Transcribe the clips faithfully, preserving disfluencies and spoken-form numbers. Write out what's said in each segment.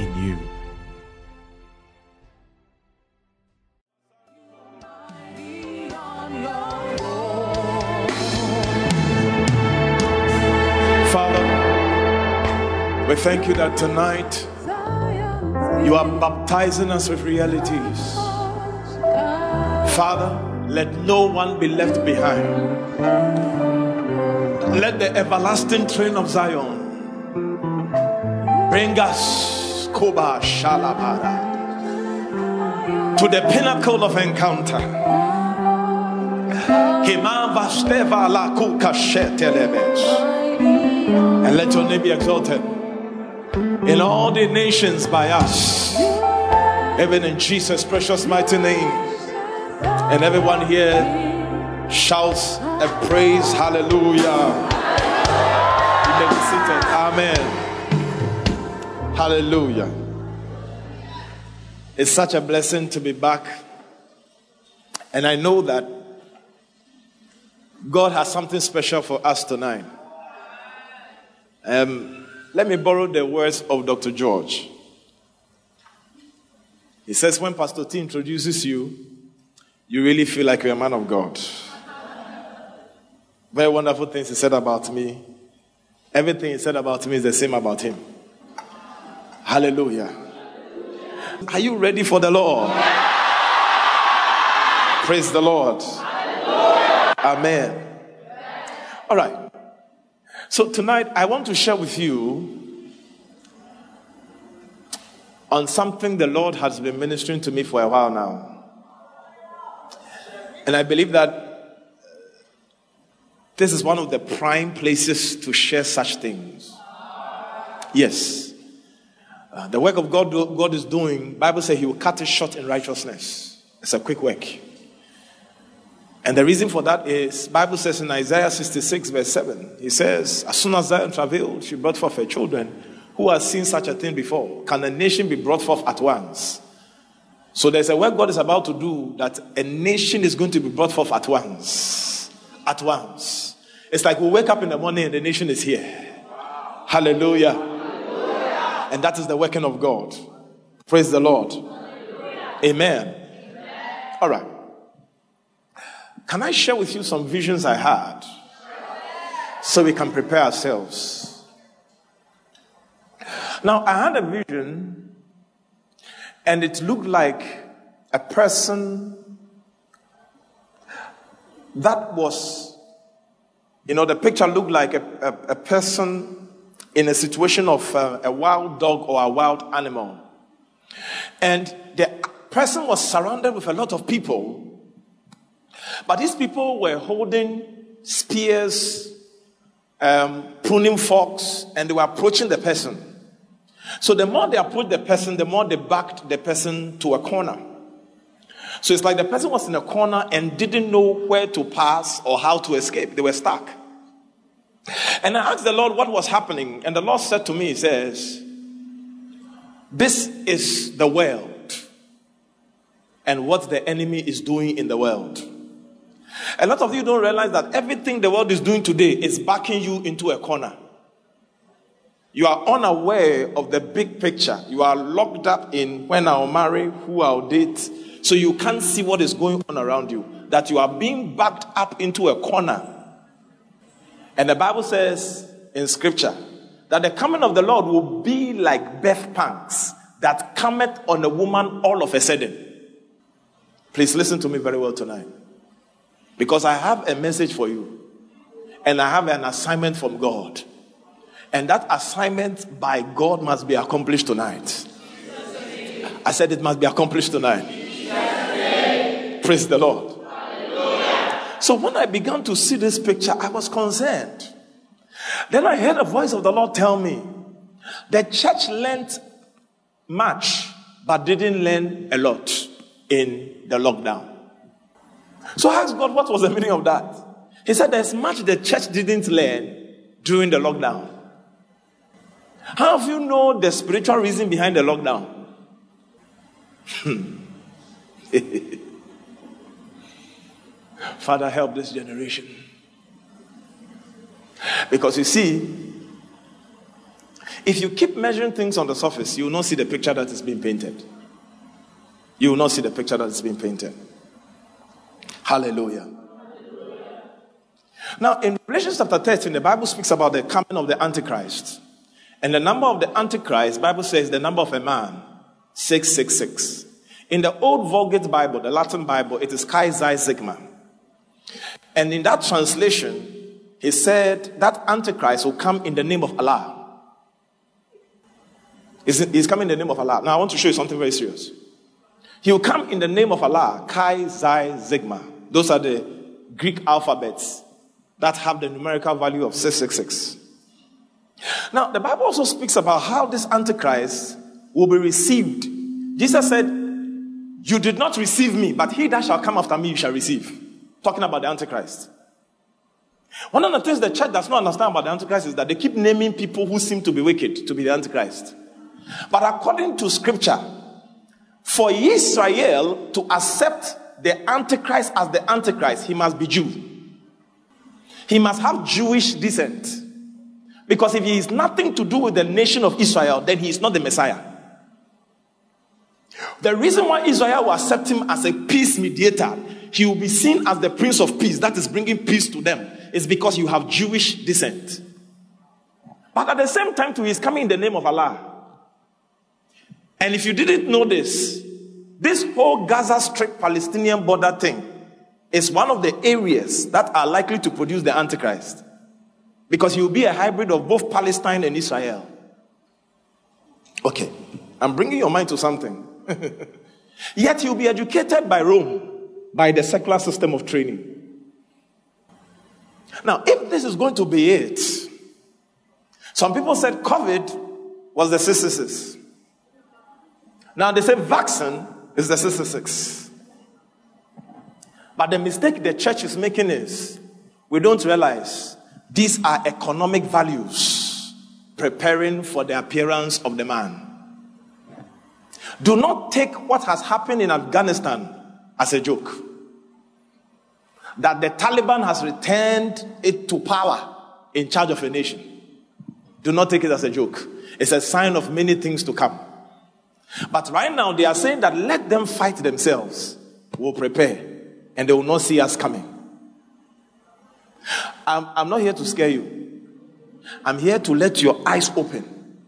in you. Father, we thank You that tonight You are baptizing us with realities. Father, let no one be left behind. Let the everlasting train of Zion bring us Koba Shalabara to the pinnacle of encounter. And let Your name be exalted in all the nations by us, even in Jesus' precious mighty name. And everyone here shouts a praise, hallelujah. You may be seated. Amen. Hallelujah. It's such a blessing to be back. And I know that God has something special for us tonight. Um, let me borrow the words of Doctor George. He says, when Pastor T introduces you, you really feel like you're a man of God. Very wonderful things he said about me. Everything he said about me is the same about him. Hallelujah. Hallelujah. Are you ready for the Lord? Yeah. Praise the Lord. Hallelujah. Amen. Yeah. All right. So tonight I want to share with you on something the Lord has been ministering to me for a while now. And I believe that this is one of the prime places to share such things. Yes. Uh, the work of God God is doing, Bible says He will cut it short in righteousness. It's a quick work. And the reason for that is, Bible says in Isaiah sixty-six verse seven, He says, as soon as Zion travailed, she brought forth her children. Who has seen such a thing before? Can a nation be brought forth at once? So there's a work God is about to do that a nation is going to be brought forth at once. At once. It's like we wake up in the morning and the nation is here. Wow. Hallelujah. Hallelujah. And that is the working of God. Praise the Lord. Amen. Amen. All right. Can I share with you some visions I had so we can prepare ourselves? Now, I had a vision and it looked like a person that was... You know, the picture looked like a, a, a person in a situation of uh, a wild dog or a wild animal. And the person was surrounded with a lot of people. But these people were holding spears, um, pruning forks, and they were approaching the person. So the more they approached the person, the more they backed the person to a corner. So it's like the person was in a corner and didn't know where to pass or how to escape. They were stuck. And I asked the Lord what was happening. And the Lord said to me, He says, this is the world and what the enemy is doing in the world. A lot of you don't realize that everything the world is doing today is backing you into a corner. You are unaware of the big picture. You are locked up in when I'll marry, who I'll date. So you can't see what is going on around you. That you are being backed up into a corner. And the Bible says in Scripture that the coming of the Lord will be like birth pangs that cometh on a woman all of a sudden. Please listen to me very well tonight. Because I have a message for you. And I have an assignment from God. And that assignment by God must be accomplished tonight. I said it must be accomplished tonight. Praise the Lord. So when I began to see this picture, I was concerned. Then I heard a voice of the Lord tell me, the church learned much, but didn't learn a lot in the lockdown. So I asked God, what was the meaning of that? He said, there's much the church didn't learn during the lockdown. How do you know the spiritual reason behind the lockdown? Father, help this generation. Because you see, if you keep measuring things on the surface, you will not see the picture that is being painted. You will not see the picture that is being painted. Hallelujah. Hallelujah. Now, in Revelation chapter thirteen, the Bible speaks about the coming of the Antichrist. And the number of the Antichrist, the Bible says, the number of a man, six six six. In the old Vulgate Bible, the Latin Bible, it is Chi Xi Sigma. And in that translation, he said that Antichrist will come in the name of Allah. He's coming in the name of Allah. Now, I want to show you something very serious. He will come in the name of Allah, Chi Xi Sigma. Those are the Greek alphabets that have the numerical value of six six six. Now, the Bible also speaks about how this Antichrist will be received. Jesus said, you did not receive me, but he that shall come after me, you shall receive. Talking about the Antichrist. One of the things the church does not understand about the Antichrist is that they keep naming people who seem to be wicked to be the Antichrist. But according to scripture, for Israel to accept the Antichrist as the Antichrist, he must be Jew. He must have Jewish descent. Because if he is nothing to do with the nation of Israel, then he is not the Messiah. The reason why Israel will accept him as a peace mediator, he will be seen as the Prince of Peace, that is bringing peace to them, is because you have Jewish descent. But at the same time, too, he's coming in the name of Allah. And if you didn't know this, this whole Gaza Strip Palestinian border thing is one of the areas that are likely to produce the Antichrist. Because he will be a hybrid of both Palestine and Israel. Okay, I'm bringing your mind to something. Yet he will be educated by Rome, by the secular system of training. Now, if this is going to be it, some people said COVID was the six six six. Now, they say vaccine is the six six six. But the mistake the church is making is, we don't realize these are economic values preparing for the appearance of the man. Do not take what has happened in Afghanistan as a joke. That the Taliban has returned it to power in charge of a nation. Do not take it as a joke. It's a sign of many things to come. But right now, they are saying that let them fight themselves. We'll prepare, and they will not see us coming. I'm, I'm not here to scare you. I'm here to let your eyes open.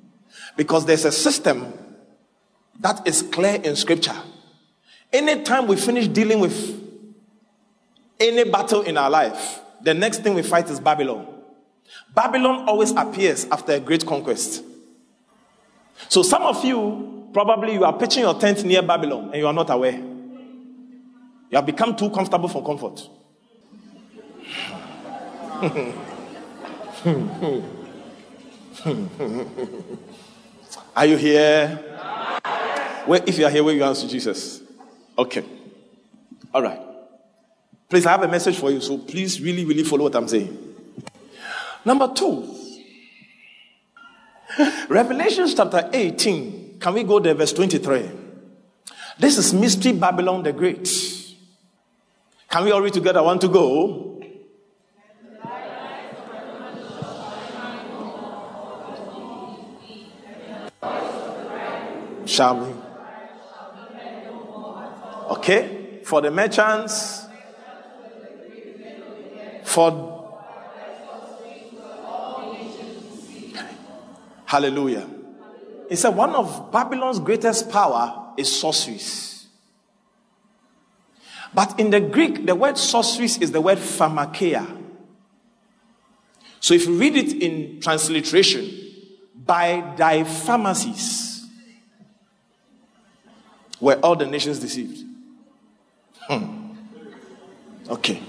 Because there's a system that is clear in Scripture. Anytime we finish dealing with any battle in our life, the next thing we fight is Babylon. Babylon always appears after a great conquest. So some of you, probably you are pitching your tent near Babylon and you are not aware. You have become too comfortable for comfort. Are you here? Well, if you are here, wave your hands to Jesus. Okay. All right. Please, I have a message for you, so please really, really follow what I'm saying. Number two. Revelation chapter eighteen. Can we go there, verse twenty-three? This is Mystery Babylon the Great. Can we all read together? Want to go? Shall we? Okay. For the merchants. For. Hallelujah. He said one of Babylon's greatest power is sorceries. But in the Greek, the word sorceries is the word pharmakeia. So if you read it in transliteration, by thy pharmacies were all the nations deceived. Hmm. Okay.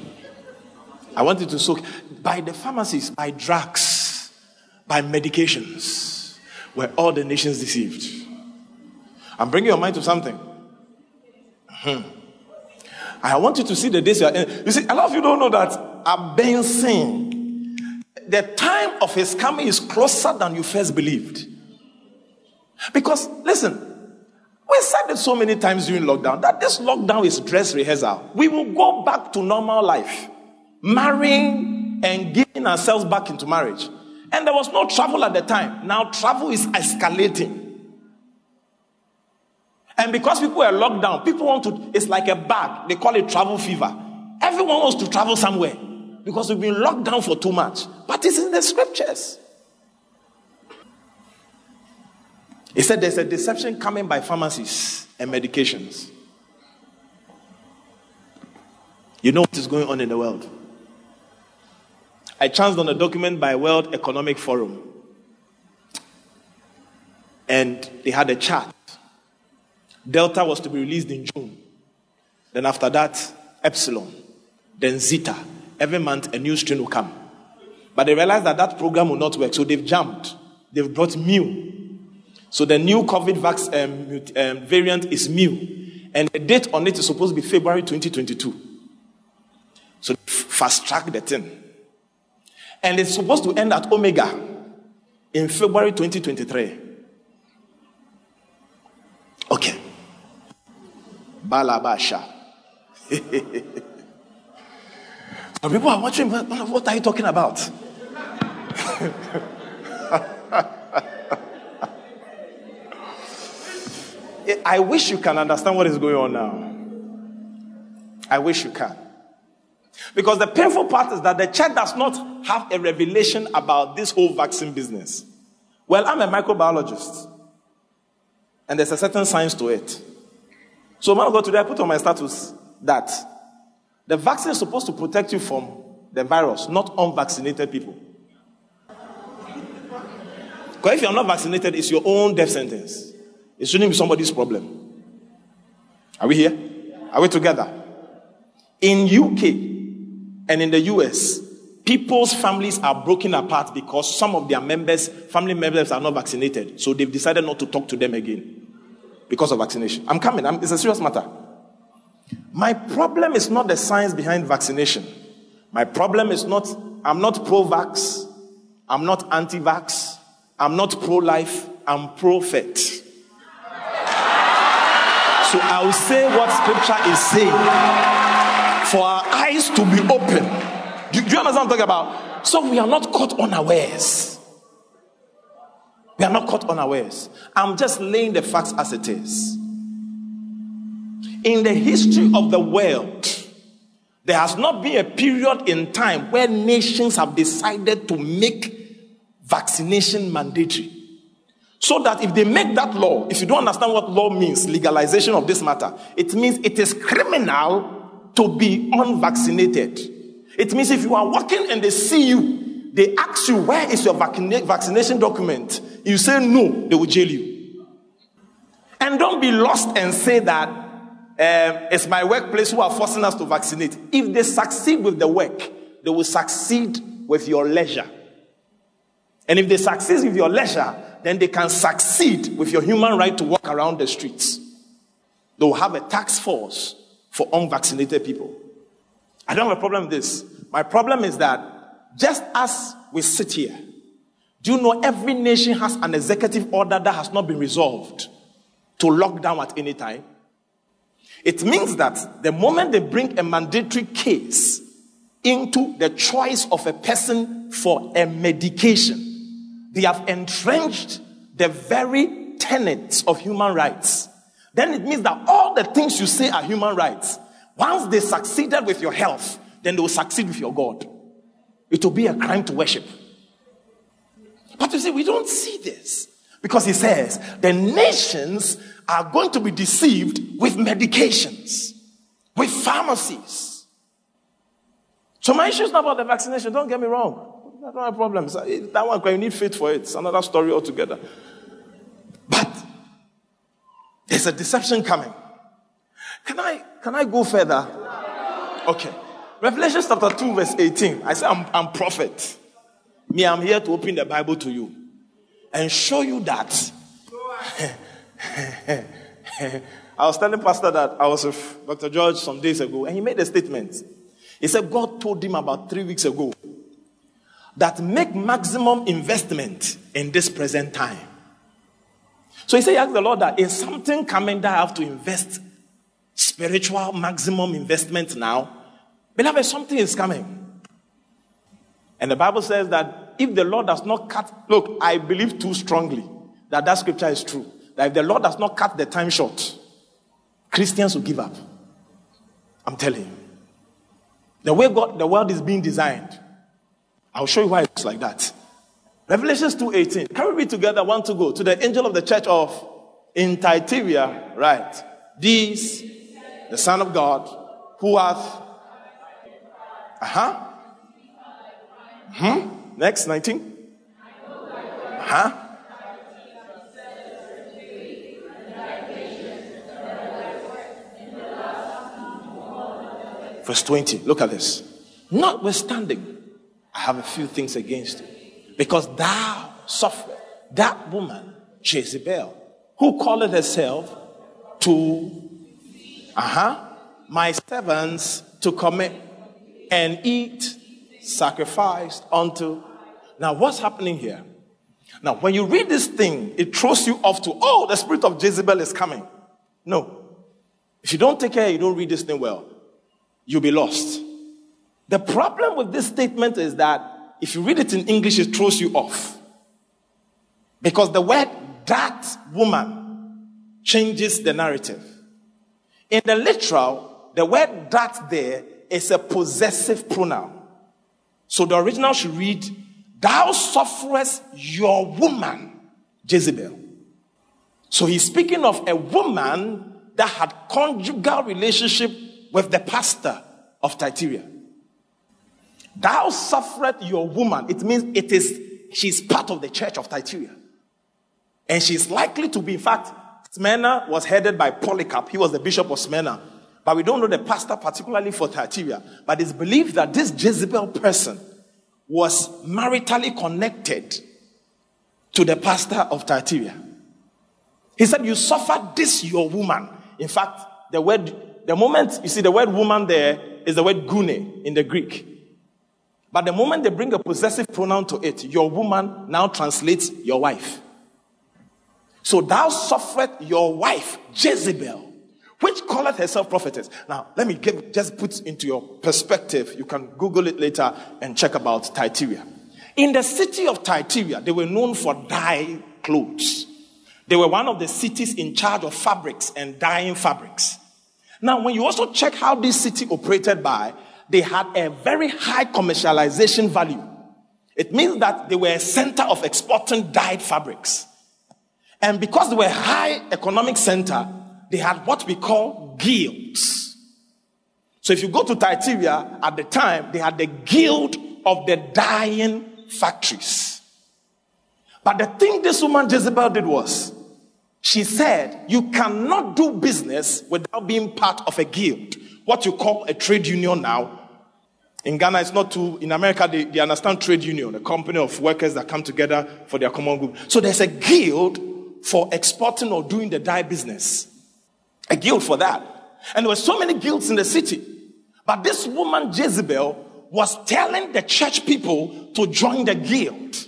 I want you to soak. By the pharmacies, by drugs, by medications were all the nations deceived. I'm bringing your mind to something. Hmm. I want you to see the days you are in. You see, a lot of you don't know that Abensin, the time of his coming is closer than you first believed. Because, listen, we said it so many times during lockdown that this lockdown is dress rehearsal. We will go back to normal life, marrying and getting ourselves back into marriage. And there was no travel at the time. Now travel is escalating. And because people are locked down, people want to, it's like a bag. They call it travel fever. Everyone wants to travel somewhere because we've been locked down for too much. But it's in the scriptures. It said there's a deception coming by pharmacies and medications. You know what is going on in the world. I chanced on a document by World Economic Forum. And they had a chart. Delta was to be released in June. Then after that, Epsilon. Then Zeta. Every month, a new strain will come. But they realized that that program will not work. So they've jumped. They've brought Mu. So the new COVID vax, um, um, variant is Mu. And the date on it is supposed to be February twenty twenty-two. So fast-track the thing. And it's supposed to end at Omega in February twenty twenty-three. Okay. Balabasha. Some people are watching, what are you talking about? I wish you can understand what is going on now. I wish you can. Because the painful part is that the church does not have a revelation about this whole vaccine business. Well, I'm a microbiologist. And there's a certain science to it. So, man of God, today I put on my status that the vaccine is supposed to protect you from the virus, not unvaccinated people. Because if you're not vaccinated, it's your own death sentence. It shouldn't be somebody's problem. Are we here? Are we together? In U K and in the U S, people's families are broken apart because some of their members, family members are not vaccinated. So they've decided not to talk to them again because of vaccination. I'm coming. I'm, it's a serious matter. My problem is not the science behind vaccination. My problem is not, I'm not pro-vax. I'm not anti-vax. I'm not pro-life. I'm pro-fet. So I'll say what scripture is saying. For our eyes to be open. Do you understand what I'm talking about? So we are not caught unawares. We are not caught unawares. I'm just laying the facts as it is. In the history of the world, there has not been a period in time where nations have decided to make vaccination mandatory. So that if they make that law, if you don't understand what law means, legalization of this matter, it means it is criminal to be unvaccinated. It means if you are walking and they see you, they ask you, where is your vac- vaccination document? You say no, they will jail you. And don't be lost and say that um, it's my workplace who are forcing us to vaccinate. If they succeed with the work, they will succeed with your leisure. And if they succeed with your leisure, then they can succeed with your human right to walk around the streets. They will have a tax force for unvaccinated people. I don't have a problem with this. My problem is that just as we sit here, do you know every nation has an executive order that has not been resolved to lock down at any time? It means that the moment they bring a mandatory case into the choice of a person for a medication, they have entrenched the very tenets of human rights. Then it means that all the things you say are human rights. Once they succeeded with your health, then they will succeed with your God. It will be a crime to worship. But you see, we don't see this. Because he says, the nations are going to be deceived with medications, with pharmacies. So my issue is not about the vaccination, don't get me wrong. I don't have problems. That one, you need faith for it. It's another story altogether. But there's a deception coming. Can I can I go further? Okay. Revelation chapter two, verse eighteen. I say, I'm, I'm prophet. Me, I'm here to open the Bible to you and show you that. I was telling Pastor that I was with Doctor George some days ago, and he made a statement. He said, God told him about three weeks ago that make maximum investment in this present time. So he said, he asked the Lord that, is something coming that I have to invest spiritual maximum investment now? Beloved, something is coming. And the Bible says that if the Lord does not cut, look, I believe too strongly that that scripture is true. That if the Lord does not cut the time short, Christians will give up. I'm telling you. The way God, the world is being designed. I'll show you why it's like that. Revelation two eighteen. Can we read together? One to go. To the angel of the church of in Thyatira, right? These, the Son of God, who hath Uh-huh. Hmm? Next, nineteen. Uh-huh. Verse twenty. Look at this. Notwithstanding, I have a few things against you, because thou sufferest that woman, Jezebel, who calleth herself to uh-huh, my servants to commit and eat sacrificed unto. Now, what's happening here? Now, when you read this thing, it throws you off to, oh, the spirit of Jezebel is coming. No. If you don't take care, you don't read this thing well, you'll be lost. The problem with this statement is that if you read it in English, it throws you off. Because the word that woman changes the narrative. In the literal, the word that there is a possessive pronoun. So the original should read, thou sufferest your woman, Jezebel. So he's speaking of a woman that had conjugal relationship with the pastor of Thyatira. Thou sufferest your woman. It means it is, she's part of the church of Thyatira. And she's likely to be, in fact, Smyrna was headed by Polycarp. He was the bishop of Smyrna. But we don't know the pastor particularly for Thyatira. But it's believed that this Jezebel person was maritally connected to the pastor of Thyatira. He said, you suffered this, your woman. In fact, the word, the moment, you see the word woman there is the word gune in the Greek. But the moment they bring a possessive pronoun to it, your woman now translates your wife. So thou suffered your wife, Jezebel, which calleth herself prophetess. Now, let me give, just put into your perspective. You can Google it later and check about Thyatira. In the city of Thyatira, they were known for dye clothes. They were one of the cities in charge of fabrics and dyeing fabrics. Now, when you also check how this city operated by, they had a very high commercialization value. It means that they were a center of exporting dyed fabrics. And because they were a high economic center, they had what we call guilds. So if you go to Thyatira, at the time, they had the guild of the dyeing factories. But the thing this woman Jezebel did was, she said, you cannot do business without being part of a guild, what you call a trade union now. In Ghana, it's not too, in America, they, they understand trade union, a company of workers that come together for their common good. So there's a guild for exporting or doing the dye business. A guild for that. And there were so many guilds in the city. But this woman, Jezebel, was telling the church people to join the guild.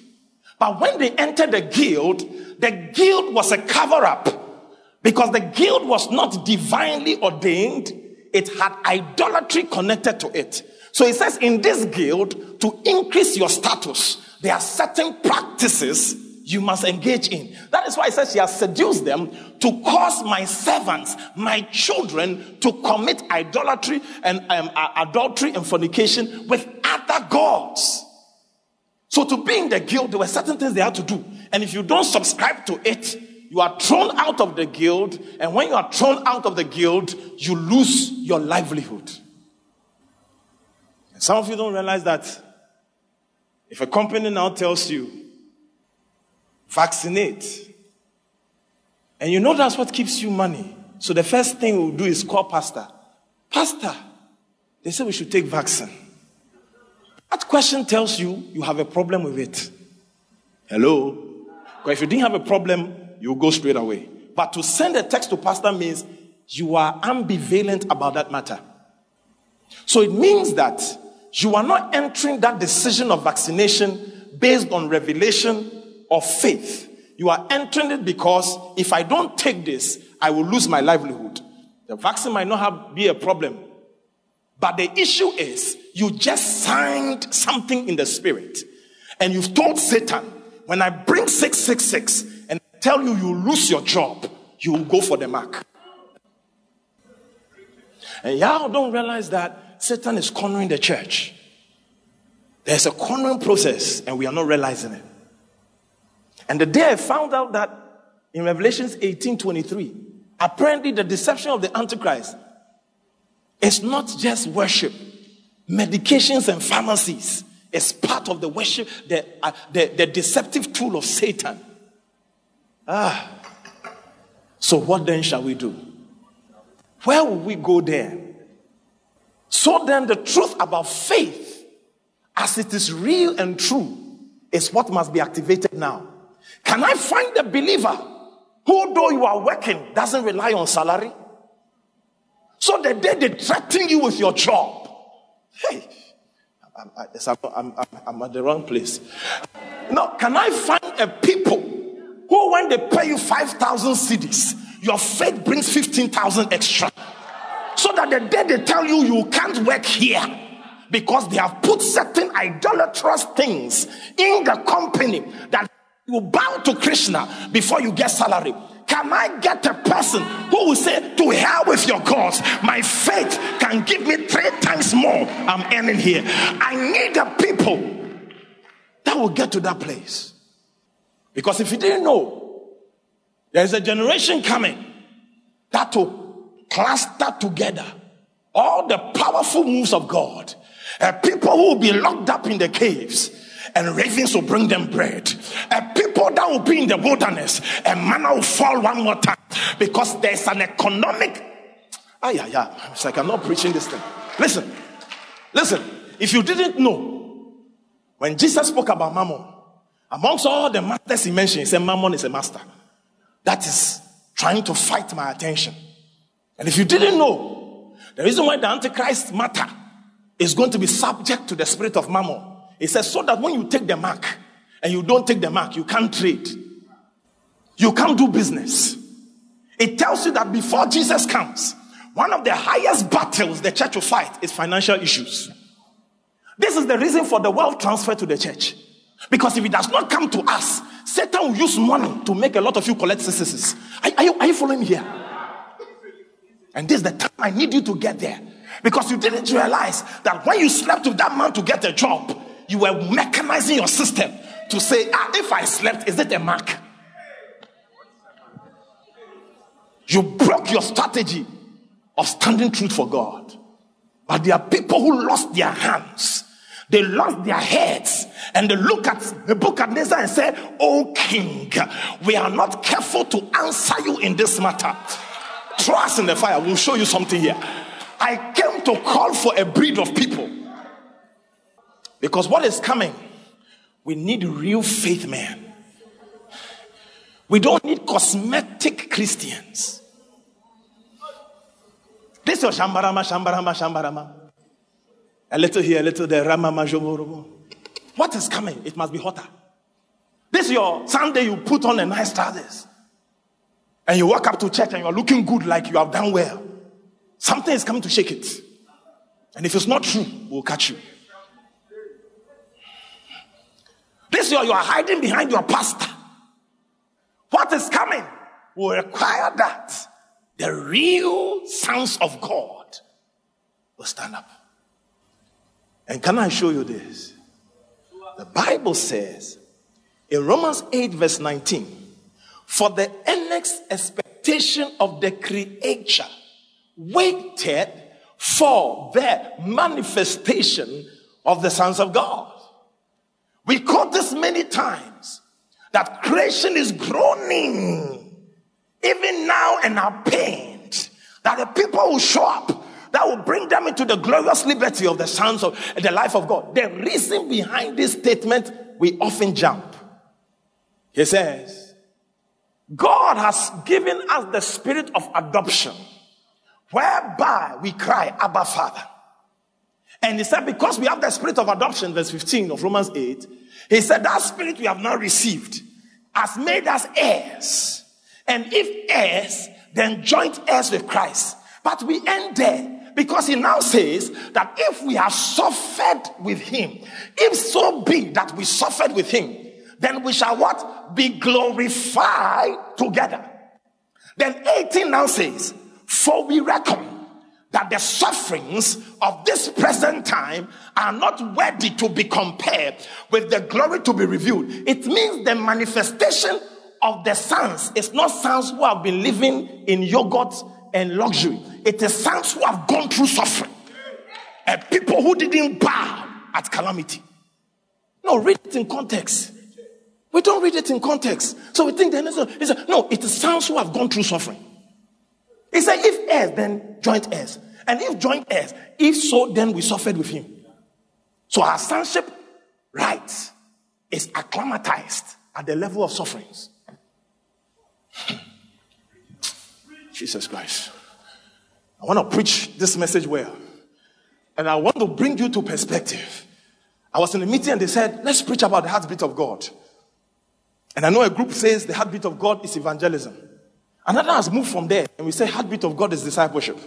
But when they entered the guild, the guild was a cover-up. Because the guild was not divinely ordained. It had idolatry connected to it. So it says in this guild, to increase your status, there are certain practices you must engage in. That is why it says she has seduced them to cause my servants, my children, to commit idolatry and um, adultery and fornication with other gods. So to be in the guild, there were certain things they had to do. And if you don't subscribe to it, you are thrown out of the guild. And when you are thrown out of the guild, you lose your livelihood. And some of you don't realize that If a company now tells you, vaccinate, and you know that's what keeps you money, so the first thing we'll do is call pastor. Pastor, they say we should take vaccine. That question tells you you have a problem with it. Hello? Because if you didn't have a problem, you'll go straight away. But to send a text to pastor means you are ambivalent about that matter. So it means that you are not entering that decision of vaccination based on revelation or faith. You are entering it because if I don't take this, I will lose my livelihood. The vaccine might not have, be a problem. But the issue is you just signed something in the spirit. And you've told Satan, when I bring six six six and tell you you lose your job, you will go for the mark. And y'all don't realize that Satan is cornering the church. There's a cornering process and we are not realizing it. And the day I found out that in Revelations eighteen twenty-three, apparently the deception of the Antichrist is not just worship, medications and pharmacies. It's part of the worship, the, uh, the, the deceptive tool of Satan. Ah. So what then shall we do? Where will we go then? So then the truth about faith, as it is real and true, is what must be activated now. Can I find a believer who, though you are working, doesn't rely on salary? So the day they threaten you with your job, hey, I'm, I'm, I'm, I'm at the wrong place. Now, can I find a people who, when they pay you five thousand cedis, your faith brings fifteen thousand extra. So that the day they tell you you can't work here because they have put certain idolatrous things in the company that you bow to Krishna before you get salary. Can I get a person who will say, to hell with your gods, my faith can give me three times more I'm earning here. I need a people that will get to that place. Because if you didn't know, there's a generation coming that will cluster together all the powerful moves of God. And people who will be locked up in the caves and ravens will bring them bread. And people that will be in the wilderness and manna will fall one more time because there's an economic... Ah, yeah, yeah. It's like I'm not preaching this thing. Listen, listen. If you didn't know, when Jesus spoke about Mammon, amongst all the masters he mentioned, he said Mammon is a master that is trying to fight my attention. And if you didn't know, the reason why the Antichrist matter is going to be subject to the spirit of Mammon. It says so that when you take the mark and you don't take the mark, you can't trade. You can't do business. It tells you that before Jesus comes, one of the highest battles the church will fight is financial issues. This is the reason for the wealth transfer to the church. Because if it does not come to us, Satan will use money to make a lot of you collect successes. Are, are, you, are you following me here? And this is the time I need you to get there. Because you didn't realize that when you slept with that man to get a job, you were mechanizing your system to say, ah, if I slept, is it a mark? You broke your strategy of standing truth for God. But there are people who lost their hands. They lost their heads and they look at the book of Nebuchadnezzar and said, "Oh king, we are not careful to answer you in this matter. Throw us in the fire." We'll show you something here. I came to call for a breed of people. Because what is coming, we need real faith men. We don't need cosmetic Christians. This is shambarama, shambarama, shambarama. A little here, a little there. What is coming? It must be hotter. This is your Sunday, you put on a nice trousers. And you walk up to church and you are looking good like you have done well. Something is coming to shake it. And if it's not true, we'll catch you. This year you are hiding behind your pastor. What is coming will require that the real sons of God will stand up. And can I show you this? The Bible says in Romans eight verse nineteen, for the earnest expectation of the creature waited for the manifestation of the sons of God. We quote this many times, that creation is groaning, even now, and are pained, that the people will show up, that will bring them into the glorious liberty of the sons of the life of God. The reason behind this statement, we often jump. He says, God has given us the spirit of adoption, whereby we cry, Abba, Father. And he said, because we have the spirit of adoption, verse fifteen of Romans eight, he said, that spirit we have now received has made us heirs. And if heirs, then joint heirs with Christ. But we end there, because he now says that if we have suffered with him, if so be that we suffered with him, then we shall what? Be glorified together. Then eighteen now says, for we reckon that the sufferings of this present time are not worthy to be compared with the glory to be revealed. It means the manifestation of the sons. It's not sons who have been living in yogurt and luxury. It is sons who have gone through suffering. And people who didn't bow at calamity. No, read it in context. We don't read it in context. So we think, then it's a, no, it is sons who have gone through suffering. He said, if heirs, then joint heirs. And if joint heirs, if so, then we suffered with him. So our sonship right is acclimatized at the level of sufferings. Jesus Christ. I want to preach this message well. And I want to bring you to perspective. I was in a meeting and they said, let's preach about the heartbeat of God. And I know a group says the heartbeat of God is evangelism. Another has moved from there, and we say heartbeat of God is discipleship.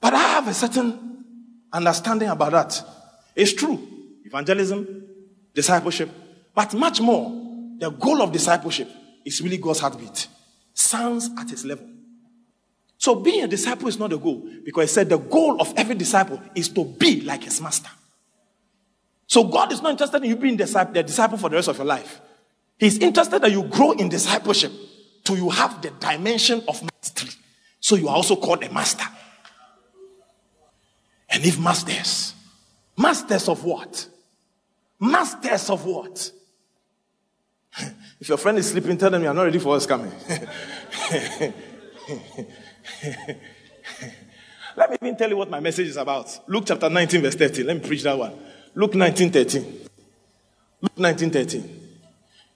But I have a certain understanding about that. It's true. Evangelism, discipleship. But much more, the goal of discipleship is really God's heartbeat. Sounds at his level. So being a disciple is not the goal, because he said the goal of every disciple is to be like his master. So God is not interested in you being the disciple for the rest of your life. He's interested that you grow in discipleship. So you have the dimension of mastery. So you are also called a master. And if masters, masters of what? Masters of what? If your friend is sleeping, tell them you are not ready for what's coming. Let me even tell you what my message is about. Luke chapter nineteen verse thirteen. Let me preach that one. Luke nineteen thirteen. Luke nineteen thirteen.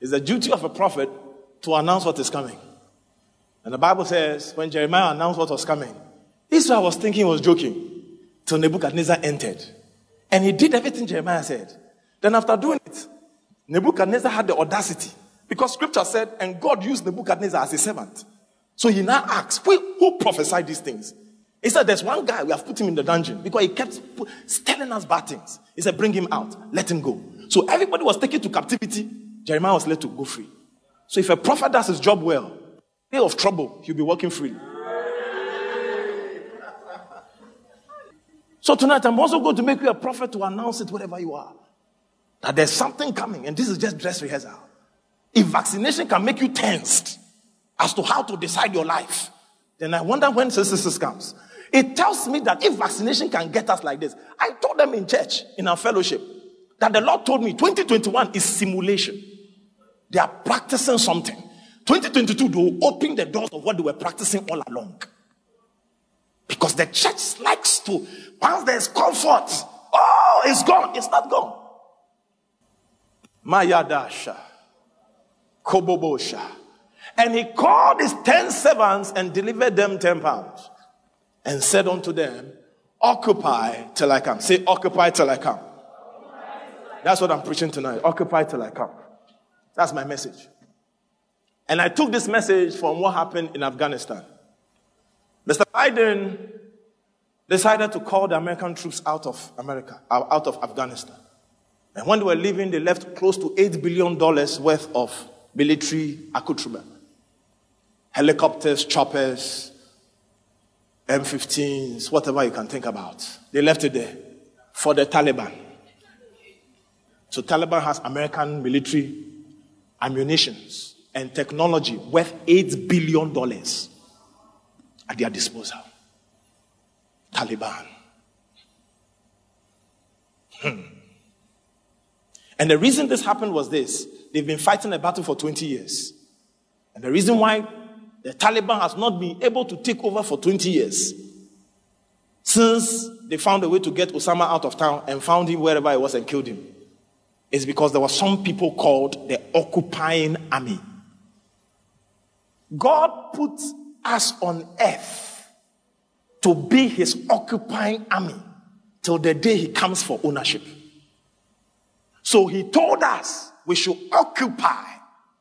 It's the duty of a prophet to announce what is coming. And the Bible says, when Jeremiah announced what was coming, Israel was thinking he was joking, till Nebuchadnezzar entered. And he did everything Jeremiah said. Then after doing it, Nebuchadnezzar had the audacity, because scripture said, and God used Nebuchadnezzar as a servant. So he now asks, who, who prophesied these things? He said, there's one guy, we have put him in the dungeon, because he kept telling us bad things. He said, bring him out, let him go. So everybody was taken to captivity. Jeremiah was let to go free. So if a prophet does his job well, day of trouble, he'll be walking freely. So tonight, I'm also going to make you a prophet to announce it wherever you are. That there's something coming, and this is just dress rehearsal. If vaccination can make you tensed as to how to decide your life, then I wonder when this comes. It tells me that if vaccination can get us like this, I told them in church, in our fellowship, that the Lord told me twenty twenty-one is simulation. They are practicing something. twenty twenty-two, they will open the doors of what they were practicing all along. Because the church likes to, once there's comfort, oh, it's gone. It's not gone. Mayadasha, Kobobosha. And he called his ten servants and delivered them ten pounds. And said unto them, occupy till I come. Say, occupy till I come. That's what I'm preaching tonight. Occupy till I come. That's my message. And I took this message from what happened in Afghanistan. Mister Biden decided to call the American troops out of America, out of Afghanistan. And when they were leaving, they left close to eight billion dollars worth of military accoutrement. Helicopters, choppers, M fifteens, whatever you can think about. They left it there for the Taliban. So Taliban has American military ammunitions and technology worth eight billion dollars at their disposal. Taliban. Hmm. And And the reason this happened was this. They've been fighting a battle for twenty years. And the reason why the Taliban has not been able to take over for twenty years, since they found a way to get Osama out of town and found him wherever he was and killed him, is because there were some people called the occupying army. God put us on earth to be his occupying army till the day he comes for ownership. So he told us we should occupy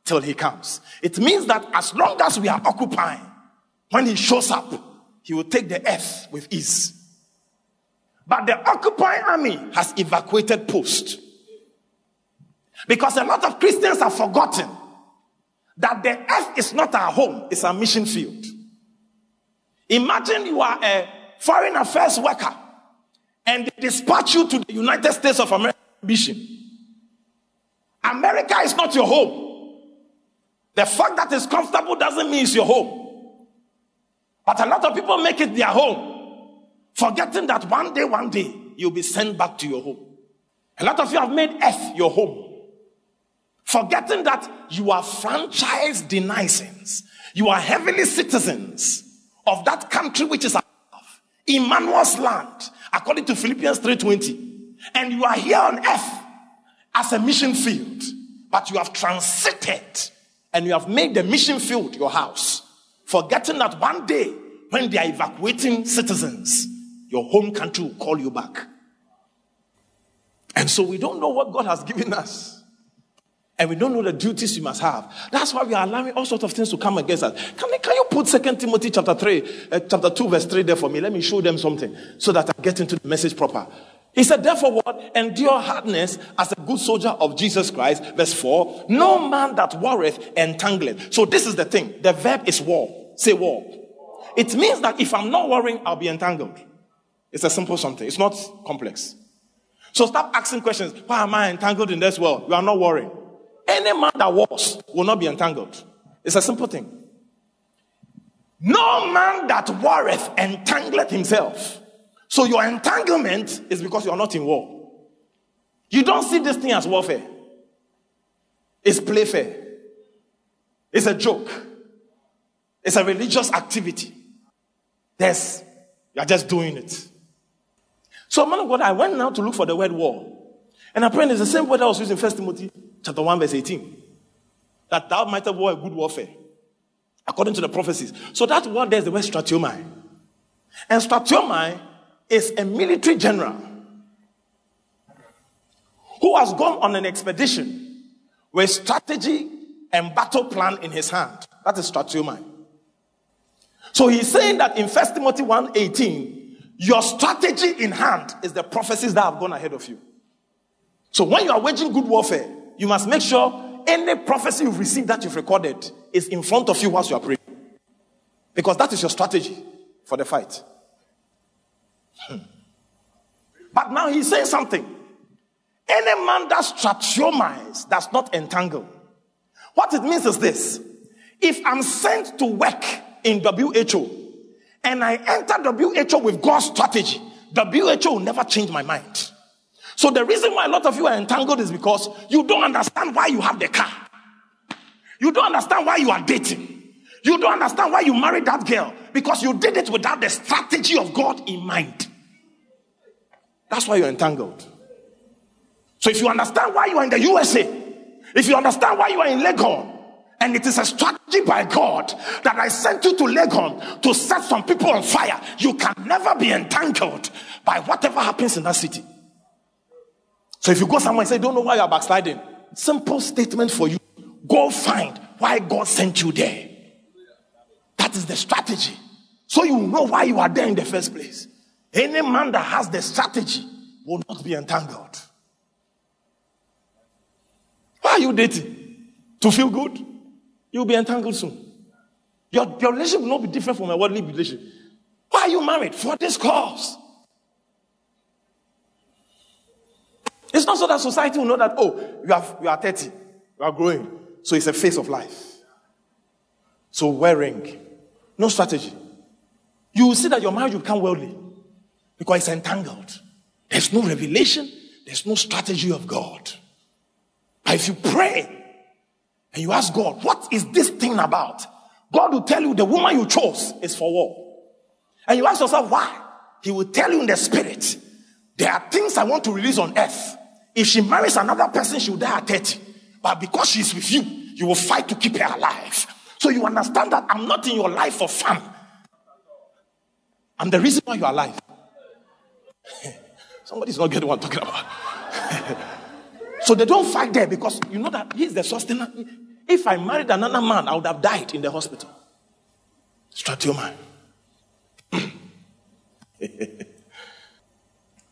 till he comes. It means that as long as we are occupying, when he shows up, he will take the earth with ease. But the occupying army has evacuated post. Because a lot of Christians have forgotten that the earth is not our home, it's our mission field. Imagine you are a foreign affairs worker and they dispatch you to the United States of America mission. America is not your home. The fact that it's comfortable doesn't mean it's your home. But a lot of people make it their home, forgetting that one day, one day, you'll be sent back to your home. A lot of you have made earth your home, forgetting that you are franchise denizens. You are heavenly citizens of that country which is above, Emmanuel's land, according to Philippians three twenty. And you are here on earth as a mission field, but you have transited and you have made the mission field your house, forgetting that one day when they are evacuating citizens, your home country will call you back. And so we don't know what God has given us, and we don't know the duties we must have. That's why we are allowing all sorts of things to come against us. Can, I, can you put Second Timothy chapter three, uh, chapter two verse three there for me? Let me show them something so that I get into the message proper. He said, therefore what? Endure hardness as a good soldier of Jesus Christ. Verse four, no man that warreth entangleth. So this is the thing. The verb is war. Say war. It means that if I'm not worrying, I'll be entangled. It's a simple something. It's not complex. So stop asking questions. Why am I entangled in this world? You are not worrying. Any man that wars will not be entangled. It's a simple thing. No man that warreth entangleth himself. So your entanglement is because you are not in war. You don't see this thing as warfare. It's playfair. It's a joke. It's a religious activity. There's, you are just doing it. So, man of God, I went now to look for the word war. And apparently it's the same word I was using in First Timothy chapter one verse eighteen. That thou might have war a good warfare, according to the prophecies. So that word there is the word stratiomai. And stratiomai is a military general who has gone on an expedition with strategy and battle plan in his hand. That is stratiomai. So he's saying that in First Timothy one eighteen, your strategy in hand is the prophecies that have gone ahead of you. So when you are waging good warfare, you must make sure any prophecy you've received that you've recorded is in front of you whilst you are praying. Because that is your strategy for the fight. Hmm. But now he's saying something. Any man that strategizes does not entangle. What it means is this. If I'm sent to work in W H O and I enter W H O with God's strategy, W H O will never change my mind. So the reason why a lot of you are entangled is because you don't understand why you have the car. You don't understand why you are dating. You don't understand why you married that girl, because you did it without the strategy of God in mind. That's why you're entangled. So if you understand why you are in the U S A, if you understand why you are in Legon, and it is a strategy by God that I sent you to Legon to set some people on fire, you can never be entangled by whatever happens in that city. So if you go somewhere and say, don't know why you are backsliding, simple statement for you. Go find why God sent you there. That is the strategy. So you know why you are there in the first place. Any man that has the strategy will not be entangled. Why are you dating? To feel good? You'll be entangled soon. Your, your relationship will not be different from a worldly relationship. Why are you married? For this cause. It's not so that society will know that, oh, you have, you are thirty. You are growing. So it's a phase of life. So wearing. No strategy. You will see that your marriage will become worldly because it's entangled. There's no revelation. There's no strategy of God. But if you pray and you ask God, what is this thing about? God will tell you the woman you chose is for war. And you ask yourself why? He will tell you in the spirit, there are things I want to release on earth. If she marries another person, she will die at thirty. But because she is with you, you will fight to keep her alive. So you understand that I'm not in your life for fun. I'm the reason why you are alive. Somebody's not getting what I'm talking about. So they don't fight there because you know that he's the sustainer. If I married another man, I would have died in the hospital. Straight to your man.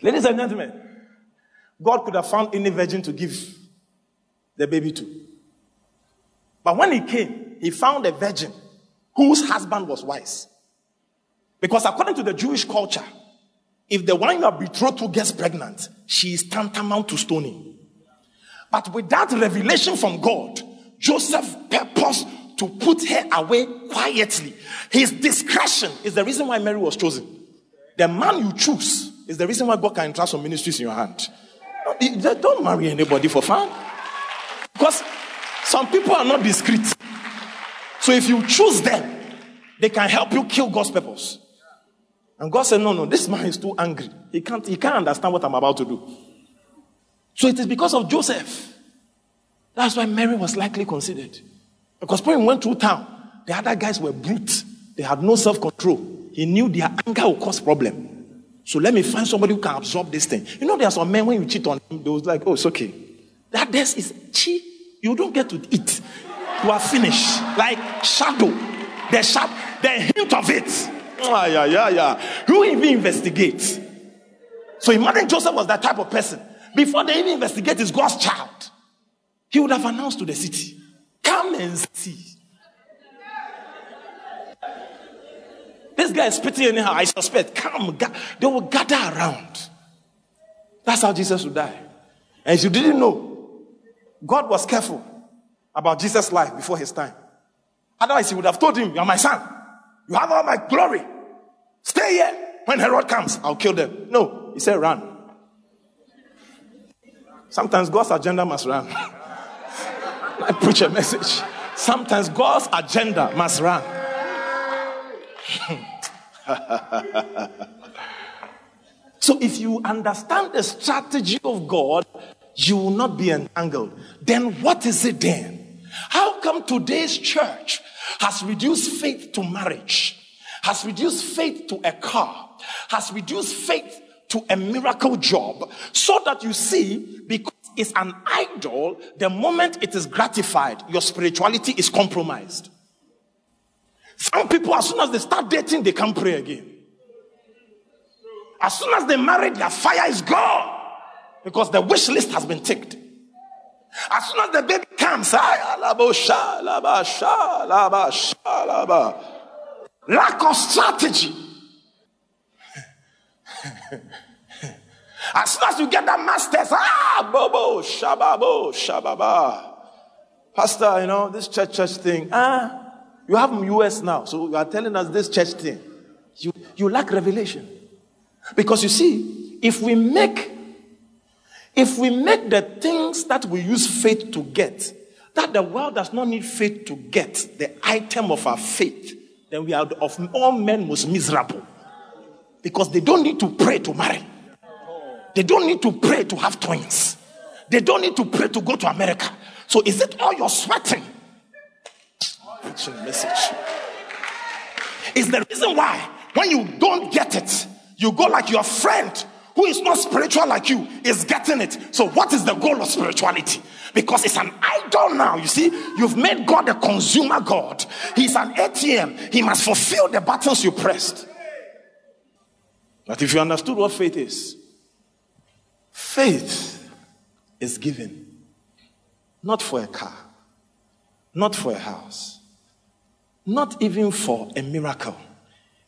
Ladies and gentlemen, God could have found any virgin to give the baby to. But when he came, he found a virgin whose husband was wise. Because according to the Jewish culture, if the one you are betrothed to gets pregnant, she is tantamount to stoning. But with that revelation from God, Joseph purposed to put her away quietly. His discretion is the reason why Mary was chosen. The man you choose is the reason why God can entrust some ministries in your hand. Don't marry anybody for fun. Because some people are not discreet. So if you choose them, they can help you kill God's purpose. And God said, no, no, this man is too angry. He can't, he can't understand what I'm about to do. So it is because of Joseph. That's why Mary was likely considered. Because when he went through town, the other guys were brute. They had no self-control. He knew their anger would cause problem. So let me find somebody who can absorb this thing. You know, there are some men, when you cheat on them, they was like, oh, it's okay. That this is cheat. You don't get to eat. You are finished. Like shadow. The shadow, the hint of it. Ah, yeah, yeah, yeah. Who even investigates? So imagine Joseph was that type of person. Before they even investigate his God's child, he would have announced to the city, come and see. This guy is spitting anyhow, I suspect. Come, they will gather around. That's how Jesus would die. And if you didn't know, God was careful about Jesus' life before his time. Otherwise, he would have told him, you are my son. You have all my glory. Stay here. When Herod comes, I'll kill them. No, he said, run. Sometimes God's agenda must run. I preach a message. Sometimes God's agenda must run. So if you understand the strategy of God, you will not be entangled. Then what is it then? How come today's church has reduced faith to marriage, has reduced faith to a car, has reduced faith to a miracle job, so that you see, because it's an idol, the moment it is gratified, your spirituality is compromised. Some people, as soon as they start dating, they can't pray again. As soon as they marry, their fire is gone. Because the wish list has been ticked. As soon as the baby comes, lack of strategy. As soon as you get that master's, ah, bobo, shababo, shababa. Pastor, you know, this church, church thing, ah. You have U S now, so you are telling us this church thing. You, you lack revelation. Because you see, if we make, if we make the things that we use faith to get, that the world does not need faith to get, the item of our faith, then we are of all men most miserable. Because they don't need to pray to marry. They don't need to pray to have twins. They don't need to pray to go to America. So is it all your sweating? Message is the reason why when you don't get it, you go like your friend who is not spiritual like you is getting it. So what is the goal of spirituality? Because it's an idol now. You see, you've made God a consumer God. He's an A T M. He must fulfill the buttons you pressed. But if you understood what faith is, faith is given not for a car, not for a house, not even for a miracle.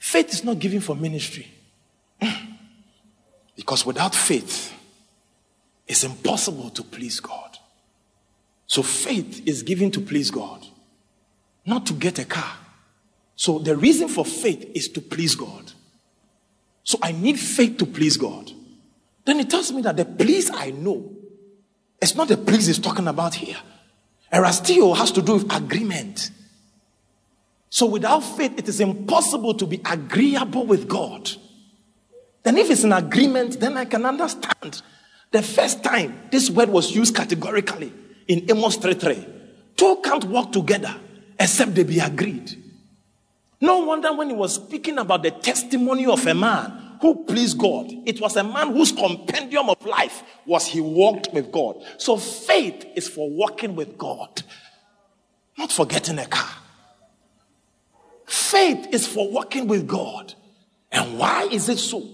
Faith is not given for ministry. Because without faith, it's impossible to please God. So faith is given to please God, not to get a car. So the reason for faith is to please God. So I need faith to please God. Then it tells me that the please I know It's not the place he's talking about here. Erastio has to do with agreement. So without faith, it is impossible to be agreeable with God. Then if it's an agreement, then I can understand. The first time this word was used categorically in Amos three three. Two can't walk together except they be agreed. No wonder when he was speaking about the testimony of a man who pleased God, it was a man whose compendium of life was he walked with God. So faith is for walking with God, not for getting a car. Faith is for walking with God. And why is it so?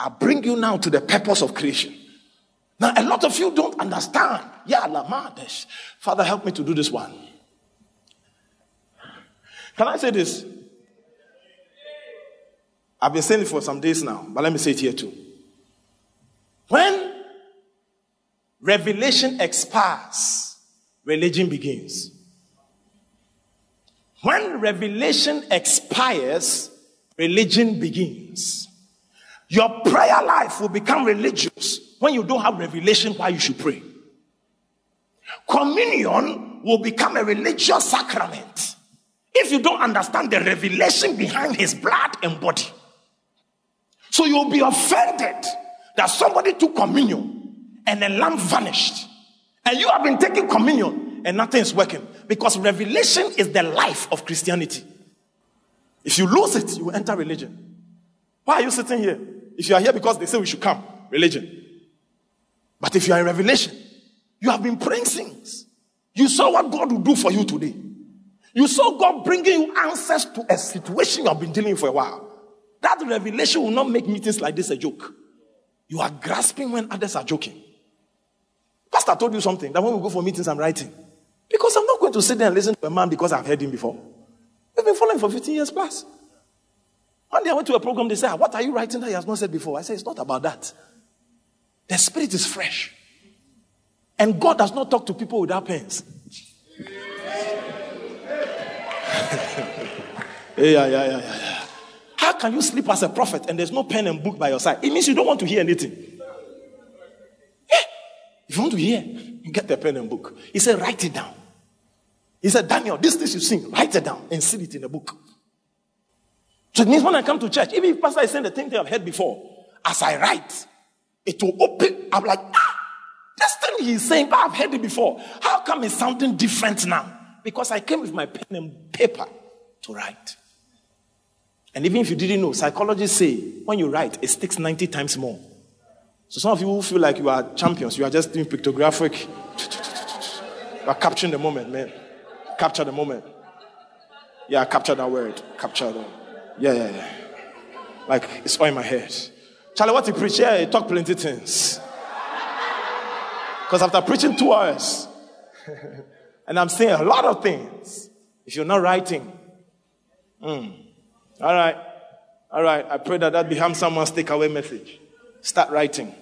I bring you now to the purpose of creation. Now, a lot of you don't understand. Yeah, Lamadesh. Father, help me to do this one. Can I say this? I've been saying it for some days now, but let me say it here too. When revelation expires, religion begins. When revelation expires, religion begins. Your prayer life will become religious when you don't have revelation why you should pray. Communion will become a religious sacrament if you don't understand the revelation behind his blood and body. So you'll be offended that somebody took communion and the lamb vanished. And you have been taking communion and nothing is working. Because revelation is the life of Christianity. If you lose it, you enter religion. Why are you sitting here? If you are here because they say we should come, religion. But if you are in revelation, you have been praying things. You saw what God will do for you today. You saw God bringing you answers to a situation you have been dealing with for a while. That revelation will not make meetings like this a joke. You are grasping when others are joking. Pastor told you something, that when we go for meetings, I'm writing. Because I'm not going to sit there and listen to a man because I've heard him before. We've been following for fifteen years plus. One day I went to a program, they said, what are you writing that he has not said before? I said, it's not about that. The spirit is fresh. And God does not talk to people without pens. yeah, yeah, yeah, yeah. How can you sleep as a prophet and there's no pen and book by your side? It means you don't want to hear anything. Yeah. If you want to hear, you get the pen and book. He said, write it down. He said, Daniel, this thing you sing, write it down and seal it in a book. So it means when I come to church, even if pastor is saying the thing that I've heard before, as I write, it will open. I'm like, ah, this thing he's saying, but I've heard it before. How come it's something different now? Because I came with my pen and paper to write. And even if you didn't know, psychologists say when you write, it sticks ninety times more. So some of you who feel like you are champions, you are just doing pictographic. You are capturing the moment, man. Capture the moment. Yeah, capture that word. Capture that. Yeah, yeah, yeah. Like, it's all in my head. Charlie, what you preach? Yeah, you talk plenty things. Because after preaching two hours, and I'm saying a lot of things, if you're not writing, mm, all right, all right, I pray that that becomes someone's takeaway message. Start writing.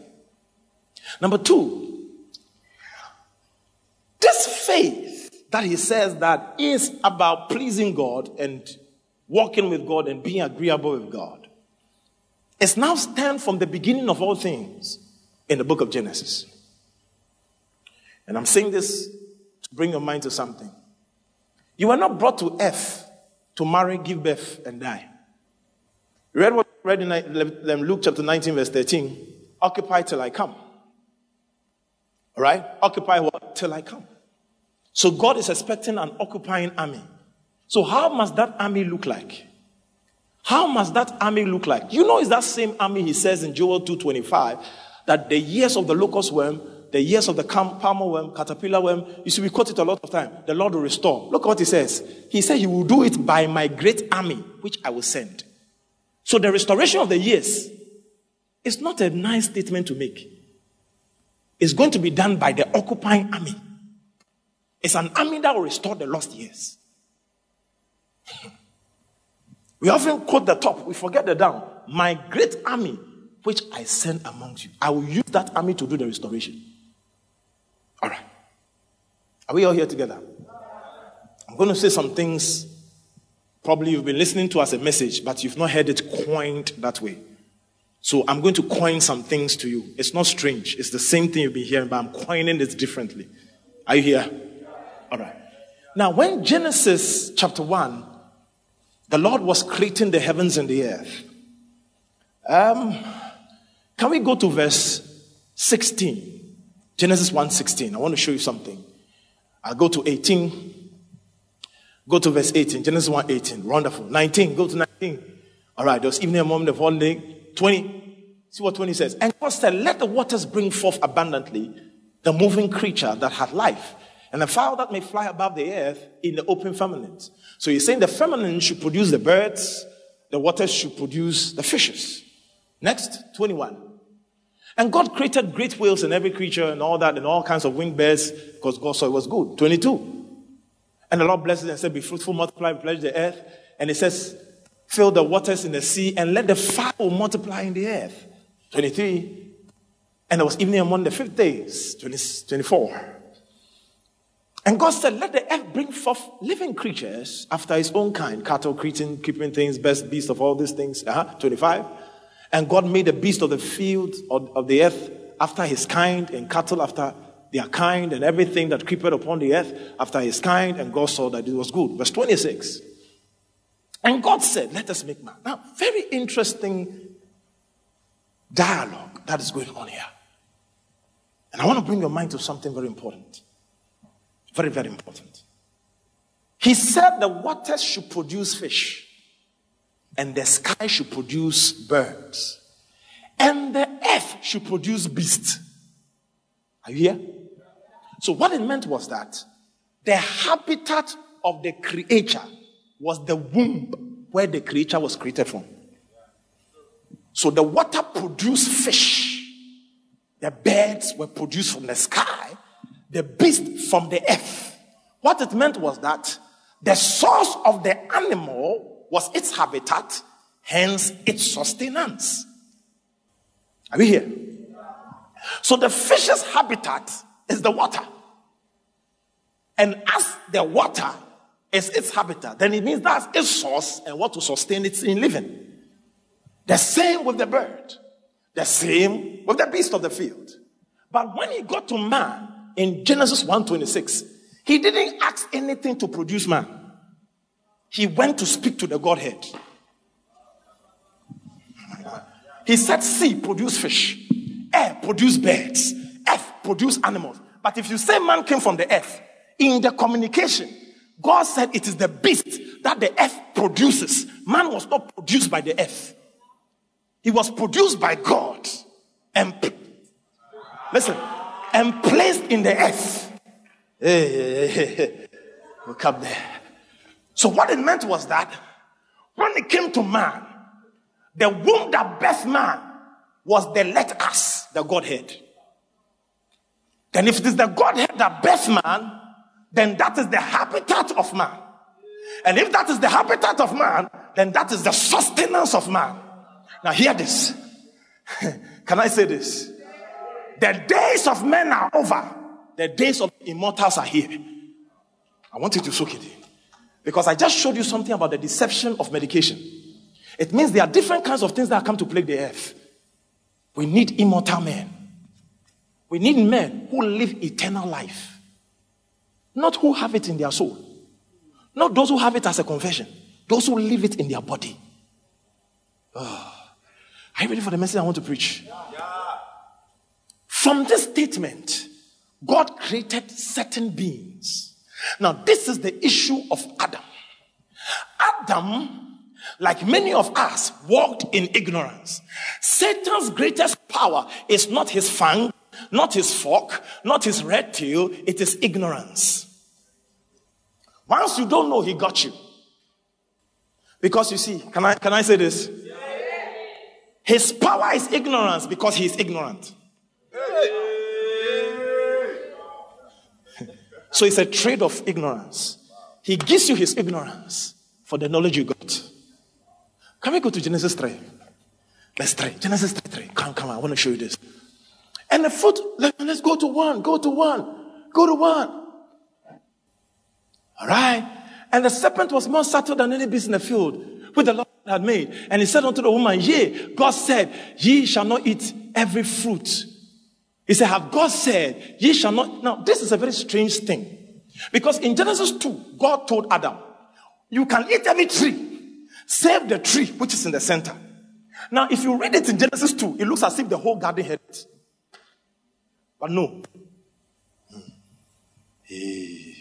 Number two, this faith that he says that is about pleasing God and walking with God and being agreeable with God. It's now stand from the beginning of all things in the book of Genesis. And I'm saying this to bring your mind to something. You were not brought to earth to marry, give birth, and die. You read what we read in Luke chapter nineteen, verse thirteen. Occupy till I come. All right? Occupy what? Till I come. So God is expecting an occupying army. So how must that army look like? How must that army look like? You know, it's that same army he says in Joel two twenty-five that the years of the locust worm, the years of the palmer worm, caterpillar worm, you see, we quote it a lot of time. The Lord will restore. Look what he says. He said he will do it by my great army, which I will send. So the restoration of the years is not a nice statement to make. It's going to be done by the occupying army. It's an army that will restore the lost years. We often quote the top, we forget the down. My great army, which I send amongst you. I will use that army to do the restoration. All right. Are we all here together? I'm going to say some things probably you've been listening to as a message, but you've not heard it coined that way. So I'm going to coin some things to you. It's not strange. It's the same thing you've been hearing, but I'm coining it differently. Are you here? All right. Now, when Genesis chapter one, the Lord was creating the heavens and the earth. Um, can we go to verse sixteen? Genesis one sixteen. I want to show you something. I'll go to eighteen. Go to verse eighteen. Genesis one eighteen. Wonderful. nineteen. Go to nineteen. All right. There was evening among the whole day. twenty. See what twenty says. And God said, let the waters bring forth abundantly the moving creature that hath life, and the fowl that may fly above the earth in the open firmament. So he's saying the firmament should produce the birds, the waters should produce the fishes. Next, twenty-one. And God created great whales and every creature and all that and all kinds of winged birds, because God saw it was good. twenty-two. And the Lord blessed it and said, be fruitful, multiply, and pledge the earth. And it says, fill the waters in the sea and let the fowl multiply in the earth. twenty-three. And it was evening among the fifth days. twenty-four. And God said, let the earth bring forth living creatures after his own kind, cattle, creeping, creeping things, best beast of all these things. Uh-huh. twenty-five. And God made the beast of the field of, of the earth after his kind, and cattle after their kind, and everything that creepeth upon the earth after his kind. And God saw that it was good. Verse twenty-six. And God said, let us make man. Now, very interesting dialogue that is going on here. And I want to bring your mind to something very important. Very, very important. He said the waters should produce fish, and the sky should produce birds, and the earth should produce beasts. Are you here? So what it meant was that the habitat of the creature was the womb where the creature was created from. So the water produced fish. The birds were produced from the sky. The beast from the earth. What it meant was that the source of the animal was its habitat, hence its sustenance. Are we here? So the fish's habitat is the water. And as the water is its habitat, then it means that's its source and what to sustain it in living. The same with the bird. The same with the beast of the field. But when he got to man, in Genesis one twenty-six, he didn't ask anything to produce man. He went to speak to the Godhead. He said, sea, produce fish. Air, produce birds. Earth, produce animals. But if you say man came from the earth, in the communication, God said it is the beast that the earth produces. Man was not produced by the earth. He was produced by God. And listen. And placed in the earth. Hey, hey, hey, hey. Look up there. So what it meant was that when it came to man, the womb that birthed man was the let us, the Godhead. Then if it is the Godhead that birthed man, then that is the habitat of man. And if that is the habitat of man, then that is the sustenance of man. Now hear this. Can I say this? The days of men are over. The days of immortals are here. I want you to soak it in. Because I just showed you something about the deception of medication. It means there are different kinds of things that come to plague the earth. We need immortal men. We need men who live eternal life. Not who have it in their soul. Not those who have it as a confession. Those who live it in their body. Oh. Are you ready for the message I want to preach? Yeah. From this statement, God created certain beings. Now, this is the issue of Adam. Adam, like many of us, walked in ignorance. Satan's greatest power is not his fang, not his fork, not his red tail. It is ignorance. Once you don't know, he got you. Because you see, can I, can I say this? His power is ignorance because he is ignorant. So it's a trade of ignorance. He gives you his ignorance for the knowledge you got. Can we go to Genesis three? Let's try. Genesis three. Come, come on. I want to show you this. And the foot, let, let's go to one. Go to one. Go to one. All right. And the serpent was more subtle than any beast in the field, which the Lord had made. And he said unto the woman, yea, God said, ye shall not eat every fruit. He said, have God said, ye shall not. Now, this is a very strange thing. Because in Genesis two, God told Adam, you can eat any tree, save the tree which is in the center. Now, if you read it in Genesis two, it looks as if the whole garden had it. But no. The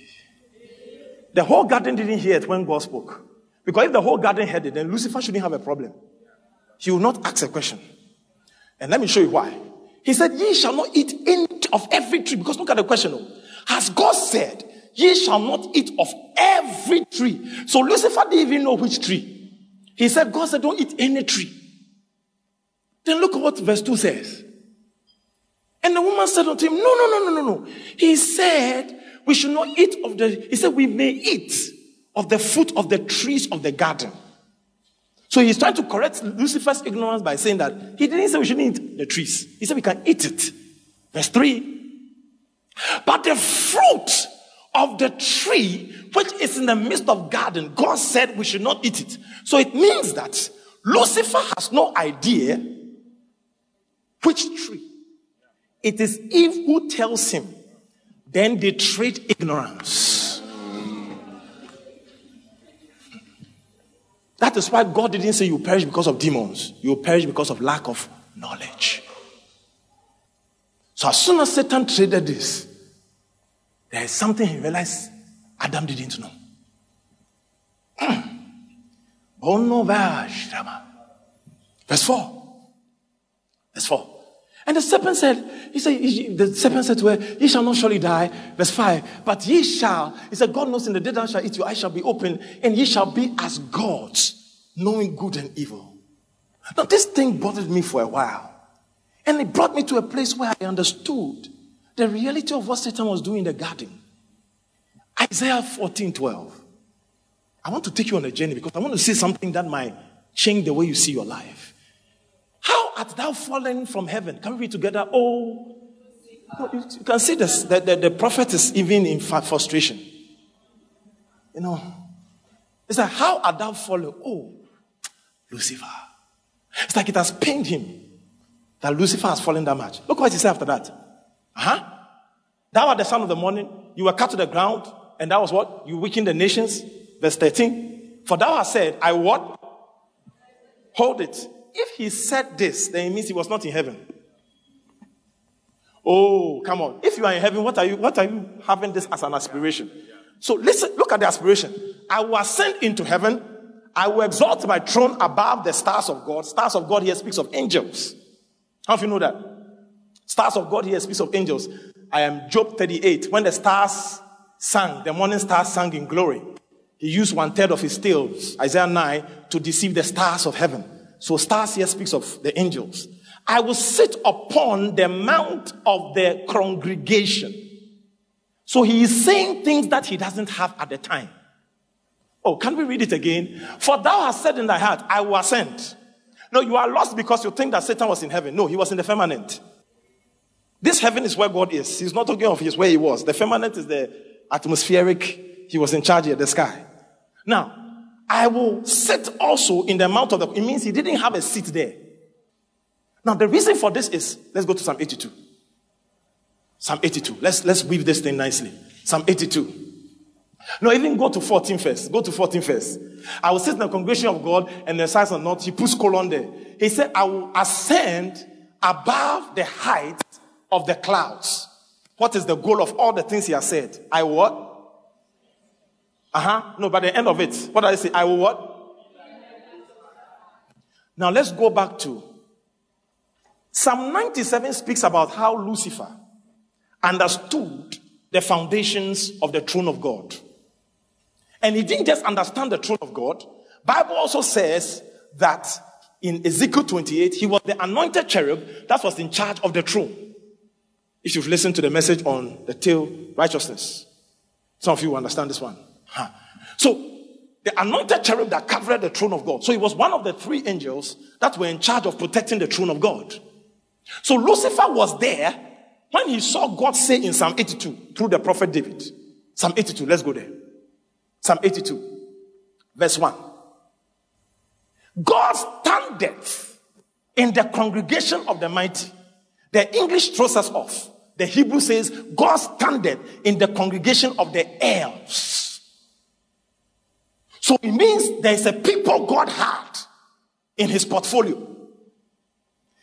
whole garden didn't hear it when God spoke. Because if the whole garden heard it, then Lucifer shouldn't have a problem. He will not ask a question. And let me show you why. He said, ye shall not eat any of every tree. Because look at the question. Has God said, ye shall not eat of every tree? So Lucifer didn't even know which tree. He said, God said, don't eat any tree. Then look at what verse two says. And the woman said unto him, no, no, no, no, no, no. He said, we should not eat of the, he said, we may eat of the fruit of the trees of the garden. So he's trying to correct Lucifer's ignorance by saying that he didn't say we shouldn't eat the trees. He said we can eat it. Verse three. But the fruit of the tree which is in the midst of garden, God said we should not eat it. So it means that Lucifer has no idea which tree. It is Eve who tells him. Then they treat ignorance. That is why God didn't say you perish because of demons. You perish because of lack of knowledge. So as soon as Satan traded this, there is something he realized Adam didn't know. Mm. Verse four. Verse four. And the serpent said, he said, the serpent said to her, ye shall not surely die. Verse five, but ye shall, he said, God knows in the day thou shalt eat, your eyes shall be open, and ye shall be as gods, knowing good and evil. Now this thing bothered me for a while. And it brought me to a place where I understood the reality of what Satan was doing in the garden. Isaiah fourteen twelve. I want to take you on a journey because I want to see something that might change the way you see your life. How art thou fallen from heaven? Can we read together? Oh, you can see this, the, the, the prophet is even in frustration. You know, it's like, how art thou fallen? Oh, Lucifer. It's like it has pained him that Lucifer has fallen that much. Look what he said after that. Uh-huh. Thou art the son of the morning. You were cut to the ground. And that was what? You weakened the nations. Verse thirteen. For thou hast said, I what? Hold it. If he said this, then it means he was not in heaven. Oh, come on. If you are in heaven, what are you, what are you having this as an aspiration? So listen, look at the aspiration. I will ascend into heaven. I will exalt my throne above the stars of God. Stars of God here speaks of angels. How do you know that? Stars of God here speaks of angels. I am Job thirty-eight. When the stars sang, the morning stars sang in glory. He used one third of his tails, Isaiah nine, to deceive the stars of heaven. So stars here speaks of the angels. I will sit upon the mount of the congregation. So he is saying things that he doesn't have at the time. Oh, can we read it again? For thou hast said in thy heart, I will ascend. No, you are lost because you think that Satan was in heaven. No, he was in the firmament. This heaven is where God is. He's not talking of his where he was. The firmament is the atmospheric. He was in charge of the sky. Now, I will sit also in the mount of the... It means he didn't have a seat there. Now, the reason for this is... Let's go to Psalm eighty-two. Psalm eighty-two. Let's, let's weave this thing nicely. Psalm eighty-two. No, even go to fourteen first. Go to fourteen first. I will sit in the congregation of God and the size or not. He puts colon there. He said, I will ascend above the height of the clouds. What is the goal of all the things he has said? I what? Uh-huh. No, by the end of it, what did I say? I will what? Now let's go back to Psalm ninety-seven speaks about how Lucifer understood the foundations of the throne of God. And he didn't just understand the throne of God. Bible also says that in Ezekiel twenty-eight, he was the anointed cherub that was in charge of the throne. If you've listened to the message on the tail righteousness, some of you understand this one. Huh. So, the anointed cherub that covered the throne of God. So, he was one of the three angels that were in charge of protecting the throne of God. So, Lucifer was there when he saw God say in Psalm eighty-two, through the prophet David. Psalm eighty-two, let's go there. Psalm eighty-two, verse one. God standeth in the congregation of the mighty. The English throws us off. The Hebrew says, God standeth in the congregation of the elves. So it means there is a people God had in his portfolio.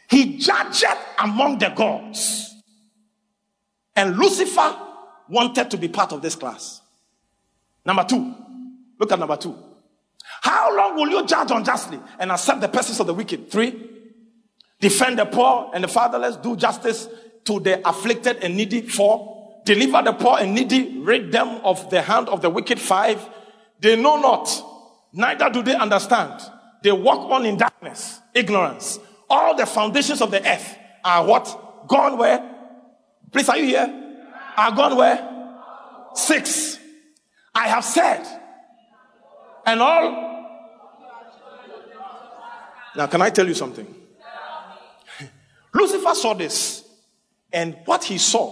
He judged among the gods. And Lucifer wanted to be part of this class. Number two. Look at number two. How long will you judge unjustly and accept the persons of the wicked? Three. Defend the poor and the fatherless. Do justice to the afflicted and needy. Four. Deliver the poor and needy. Rid them of the hand of the wicked. Five. They know not, neither do they understand. They walk on in darkness, ignorance. All the foundations of the earth are what? Gone where? Please, are you here? Are gone where? Six. I have said, and all. Now, can I tell you something? Lucifer saw this, and what he saw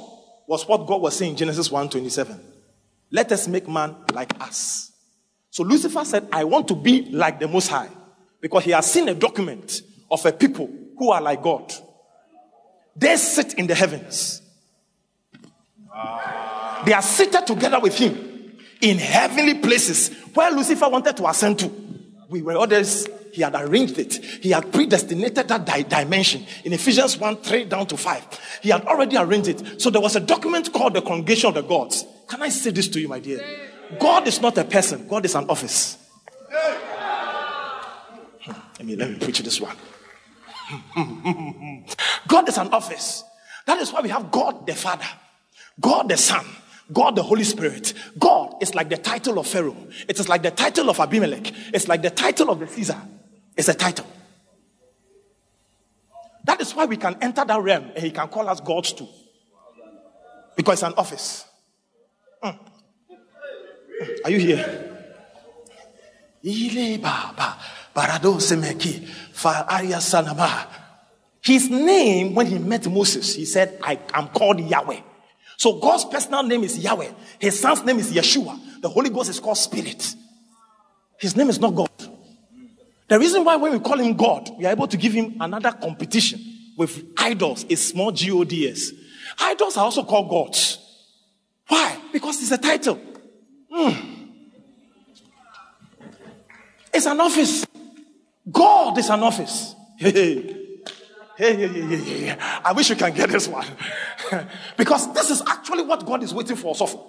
was what God was saying in Genesis one twenty-seven. Let us make man like us. So Lucifer said, I want to be like the Most High, because he has seen a document of a people who are like God. They sit in the heavens. Wow. They are seated together with him in heavenly places where Lucifer wanted to ascend to. We were others. He had arranged it. He had predestinated that di- dimension. In Ephesians one, three down to five. He had already arranged it. So there was a document called the Congregation of the Gods. Can I say this to you, my dear? God is not a person. God is an office. Hmm. Let me, let me preach this one. God is an office. That is why we have God the Father, God the Son, God the Holy Spirit. God is like the title of Pharaoh. It is like the title of Abimelech. It's like the title of the Caesar. It's a title. That is why we can enter that realm and he can call us gods too. Because it's an office. Mm. Mm. Are you here? His name, when he met Moses, he said, I am called Yahweh. So God's personal name is Yahweh. His son's name is Yeshua. The Holy Ghost is called Spirit. His name is not God. The reason why when we call him God, we are able to give him another competition with idols, is small G O D S. Idols are also called gods. Why? Because it's a title. Mm. It's an office. God is an office. Hey. Hey, yeah, yeah, yeah, yeah. I wish you can get this one. Because this is actually what God is waiting for us often.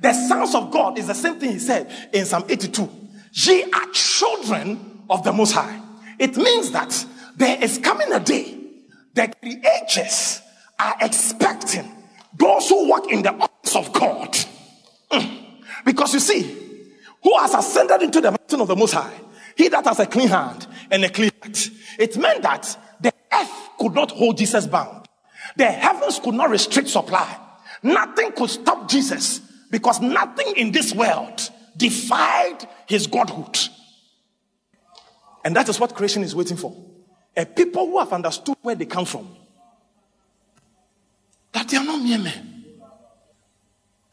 The sons of God is the same thing he said in Psalm eighty-two. Ye are children of the Most High. It means that there is coming a day that creatures are expecting those who walk in the office of God. Mm. Because you see, who has ascended into the mountain of the Most High? He that has a clean hand and a clean heart. It meant that the earth could not hold Jesus bound. The heavens could not restrict supply. Nothing could stop Jesus, because nothing in this world defied his godhood. And that is what creation is waiting for. A people who have understood where they come from. That they are not mere men.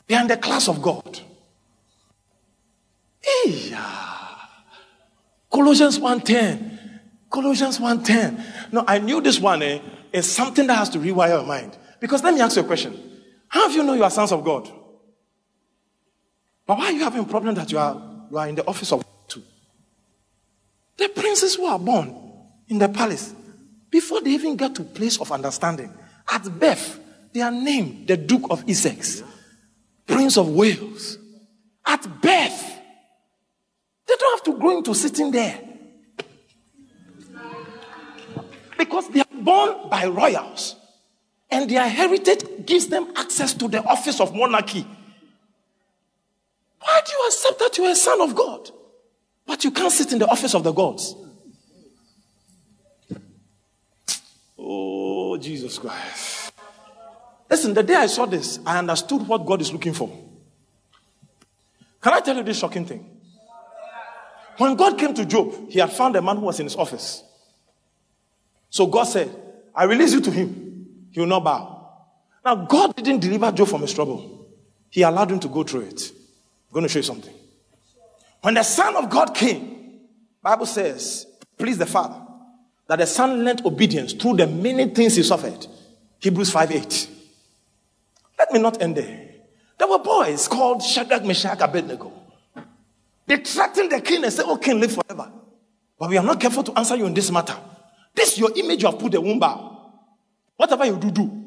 They are in the class of God. Colossians one ten. Colossians one ten. No, I knew this one eh, is something that has to rewire your mind. Because let me ask you a question. How do you know you are sons of God? But why are you having a problem that you are, you are in the office of God too? The princes who are born in the palace, before they even get to place of understanding, at birth, they are named the Duke of Essex, Prince of Wales. At birth, they don't have to go into sitting there. Because they are born by royals, and their heritage gives them access to the office of monarchy. Why do you accept that you are a son of God, but you can't sit in the office of the gods? Oh, Jesus Christ. Listen, the day I saw this, I understood what God is looking for. Can I tell you this shocking thing? When God came to Job, he had found a man who was in his office. So God said, I release you to him. He will not bow. Now, God didn't deliver Job from his trouble. He allowed him to go through it. I'm going to show you something. When the Son of God came, the Bible says, pleased the Father that the Son lent obedience through the many things he suffered. Hebrews five eight. Let me not end there. There were boys called Shadrach, Meshach, Abednego. They threatened the king and said, "Oh, king, live forever. But we are not careful to answer you in this matter. This your image you have put the womb out. Whatever you do, do."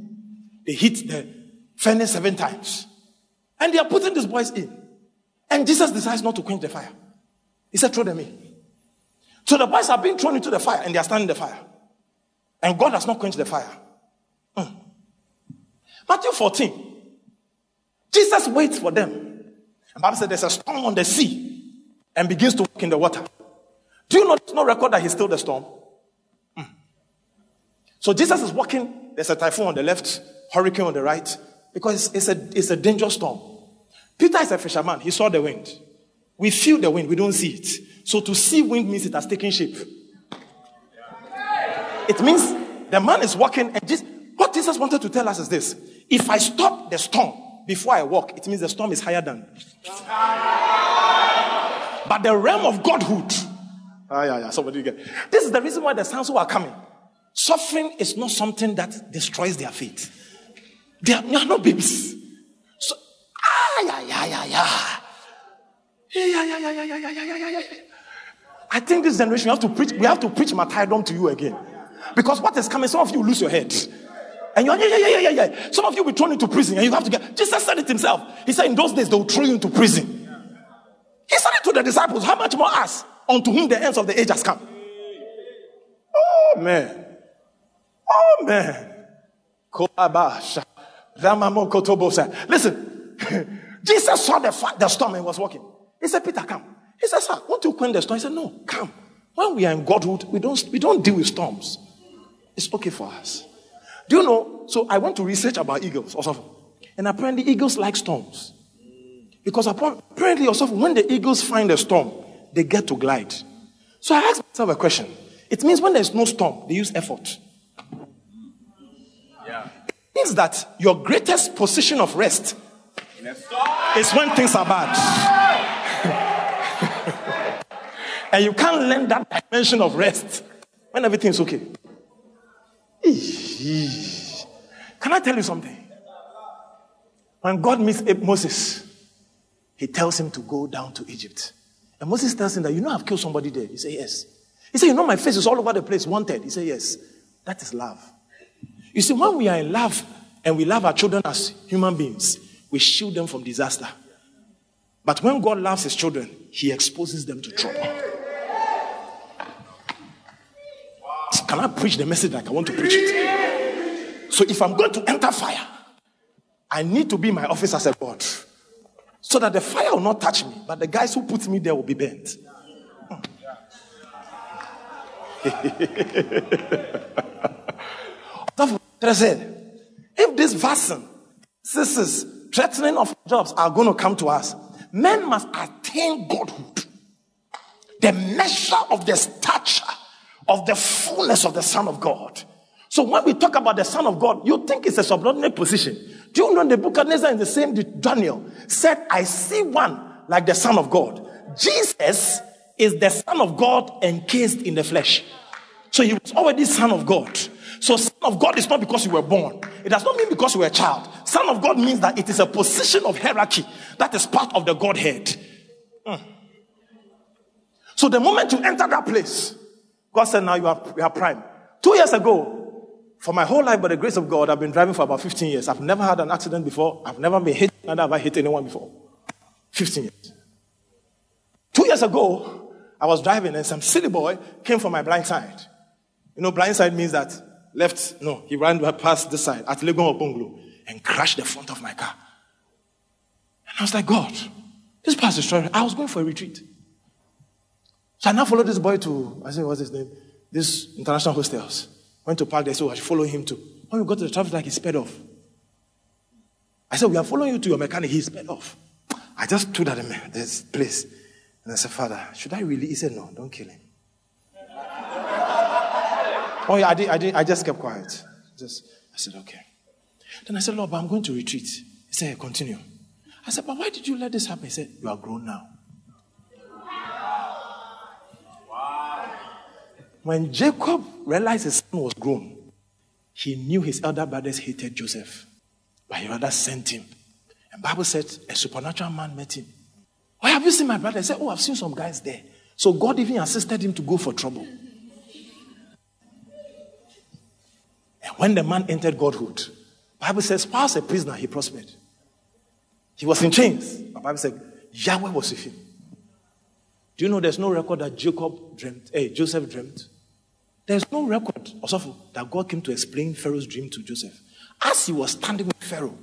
They hit the furnace seven times. And they are putting these boys in. And Jesus decides not to quench the fire. He said, "Throw them in." So the boys are being thrown into the fire and they are standing in the fire. And God has not quenched the fire. Mm. Matthew fourteen. Jesus waits for them. And the Bible said there's a storm on the sea and begins to walk in the water. Do you know there's no record that he stilled the storm? Mm. So Jesus is walking. There's a typhoon on the left, hurricane on the right, because it's a, it's a dangerous storm. Peter is a fisherman. He saw the wind. We feel the wind. We don't see it. So to see wind means it has taken shape. It means the man is walking. And just, what Jesus wanted to tell us is this. If I stop the storm before I walk, it means the storm is higher than. But the realm of Godhood. Ah, yeah, yeah. Somebody get. This is the reason why the sons who are coming. Suffering is not something that destroys their faith. They are, they are not babies. So, ah, yeah, yeah, yeah, yeah. Yeah, yeah, yeah, yeah, yeah, yeah, yeah, yeah. I think this generation, we have to preach, we have to preach martyrdom to you again. Because what is coming, some of you lose your head. And you're, yeah, yeah, yeah, yeah, yeah. Some of you will be thrown into prison and you have to get. Jesus said it himself. He said, in those days, they will throw you into prison. He said it to the disciples, how much more us, unto whom the ends of the age has come. Oh, man. Oh, man. Listen, Jesus saw the, fa- the storm and was walking. He said, "Peter, come." He said, "Sir, won't you quench the storm?" He said, "No, come. When we are in Godhood, we don't, we don't deal with storms. It's okay for us." Do you know? So I went to research about eagles or something. And apparently eagles like storms. Because apparently or something, when the eagles find a storm, they get to glide. So I asked myself a question. It means when there's no storm, they use effort. Yeah. It means that your greatest position of rest is when things are bad. And you can't learn that dimension of rest when everything's okay. Can I tell you something? When God meets Moses, he tells him to go down to Egypt. And Moses tells him that, "You know I've killed somebody there." He said, "Yes." He said, "You know my face is all over the place, wanted." He said, "Yes." That is love. You see, when we are in love and we love our children as human beings, we shield them from disaster. But when God loves his children, he exposes them to trouble. Can I preach the message like I want to preach it? So if I'm going to enter fire, I need to be in my office as a God, so that the fire will not touch me, but the guys who put me there will be burnt. If this vaccine, this threatening of jobs are going to come to us, men must attain Godhood, the measure of the stature of the fullness of the Son of God. So when we talk about the Son of God, you think it's a subordinate position. Do you know Nebuchadnezzar in the same Daniel said, "I see one like the Son of God." Jesus is the Son of God encased in the flesh. So he was already Son of God. So Son of God is not because you were born. It does not mean because you were a child. Son of God means that it is a position of hierarchy that is part of the Godhead. Mm. So the moment you enter that place, God said, "Now you are, you are prime." Two years ago, for my whole life, by the grace of God, I've been driving for about fifteen years. I've never had an accident before. I've never been hit. Neither have I hit anyone before. fifteen years. Two years ago, I was driving and some silly boy came from my blind side. You know, blind side means that left, no, he ran past this side at Legon or Bungalow and crashed the front of my car. And I was like, "God, this past destroyed." I was going for a retreat. So I now followed this boy to, I said, what's his name? This international hostels. Went to park there, so I should follow him too. When we got to the traffic light, he sped off. I said, "We are following you to your mechanic." He sped off. I just stood at this place and I said, "Father, should I really?" He said, "No, don't kill him." Oh yeah, I did, I did. I just kept quiet. Just, I said, "Okay." Then I said, "Lord, but I'm going to retreat." He said, "Continue." I said, "But why did you let this happen?" He said, "You are grown now." When Jacob realized his son was grown, he knew his elder brothers hated Joseph. But he rather sent him. And Bible said a supernatural man met him. Why have you seen my brother? He said, oh, I've seen some guys there. So God even assisted him to go for trouble. And when the man entered Godhood, Bible says, whilst a prisoner, he prospered. He was in chains. The Bible said, Yahweh was with him. Do you know there's no record that Jacob dreamt, eh, Joseph dreamt? There's no record also that God came to explain Pharaoh's dream to Joseph. As he was standing with Pharaoh,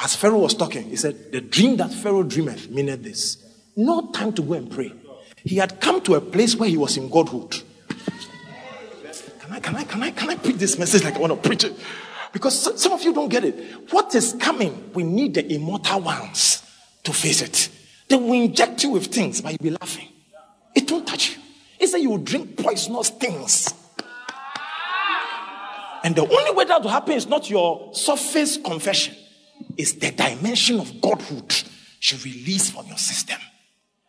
as Pharaoh was talking, he said, the dream that Pharaoh dreameth meaneth this. No time to go and pray. He had come to a place where he was in Godhood. Can I, can I, can I, can I preach this message like I want to preach it? Because some of you don't get it. What is coming, we need the immortal ones to face it. They will inject you with things, but you'll be laughing. It won't touch you. It's that you will drink poisonous things. And the only way that will happen is not your surface confession. It's the dimension of Godhood you release from your system.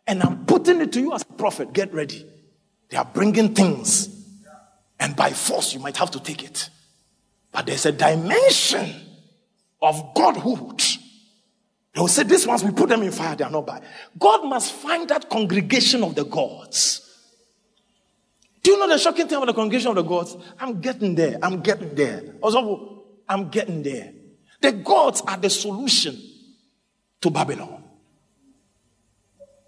And I'm putting it to you as a prophet. Get ready. They are bringing things. And by force, you might have to take it. But there's a dimension of Godhood. They will say, these ones, we put them in fire, they are not bad. God must find that congregation of the gods. Do you know the shocking thing about the congregation of the gods? I'm getting there. I'm getting there. Also, I'm getting there. The gods are the solution to Babylon.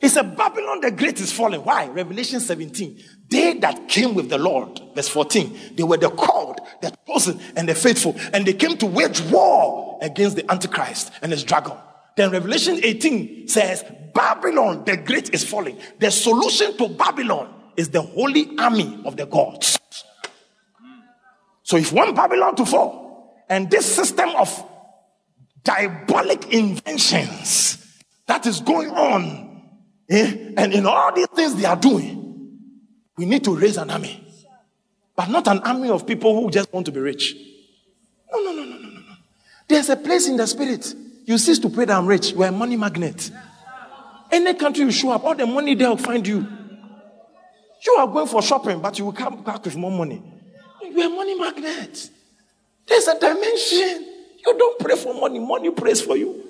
It's a Babylon the Great is falling. Why? Revelation seventeen. They that came with the Lord, verse fourteen, they were the called, the chosen, and the faithful. And they came to wage war against the Antichrist and his dragon. Then Revelation eighteen says, Babylon the Great is falling. The solution to Babylon is the holy army of the gods. So if one Babylon to fall, and this system of diabolic inventions that is going on, eh, and in all these things they are doing, we need to raise an army. But not an army of people who just want to be rich. No, no, no, no, no, no. There's a place in the spirit. You cease to pray that I'm rich. You're a money magnet. Any country you show up, all the money there will find you. You are going for shopping, but you will come back with more money. You're a money magnet. There's a dimension. You don't pray for money. Money prays for you.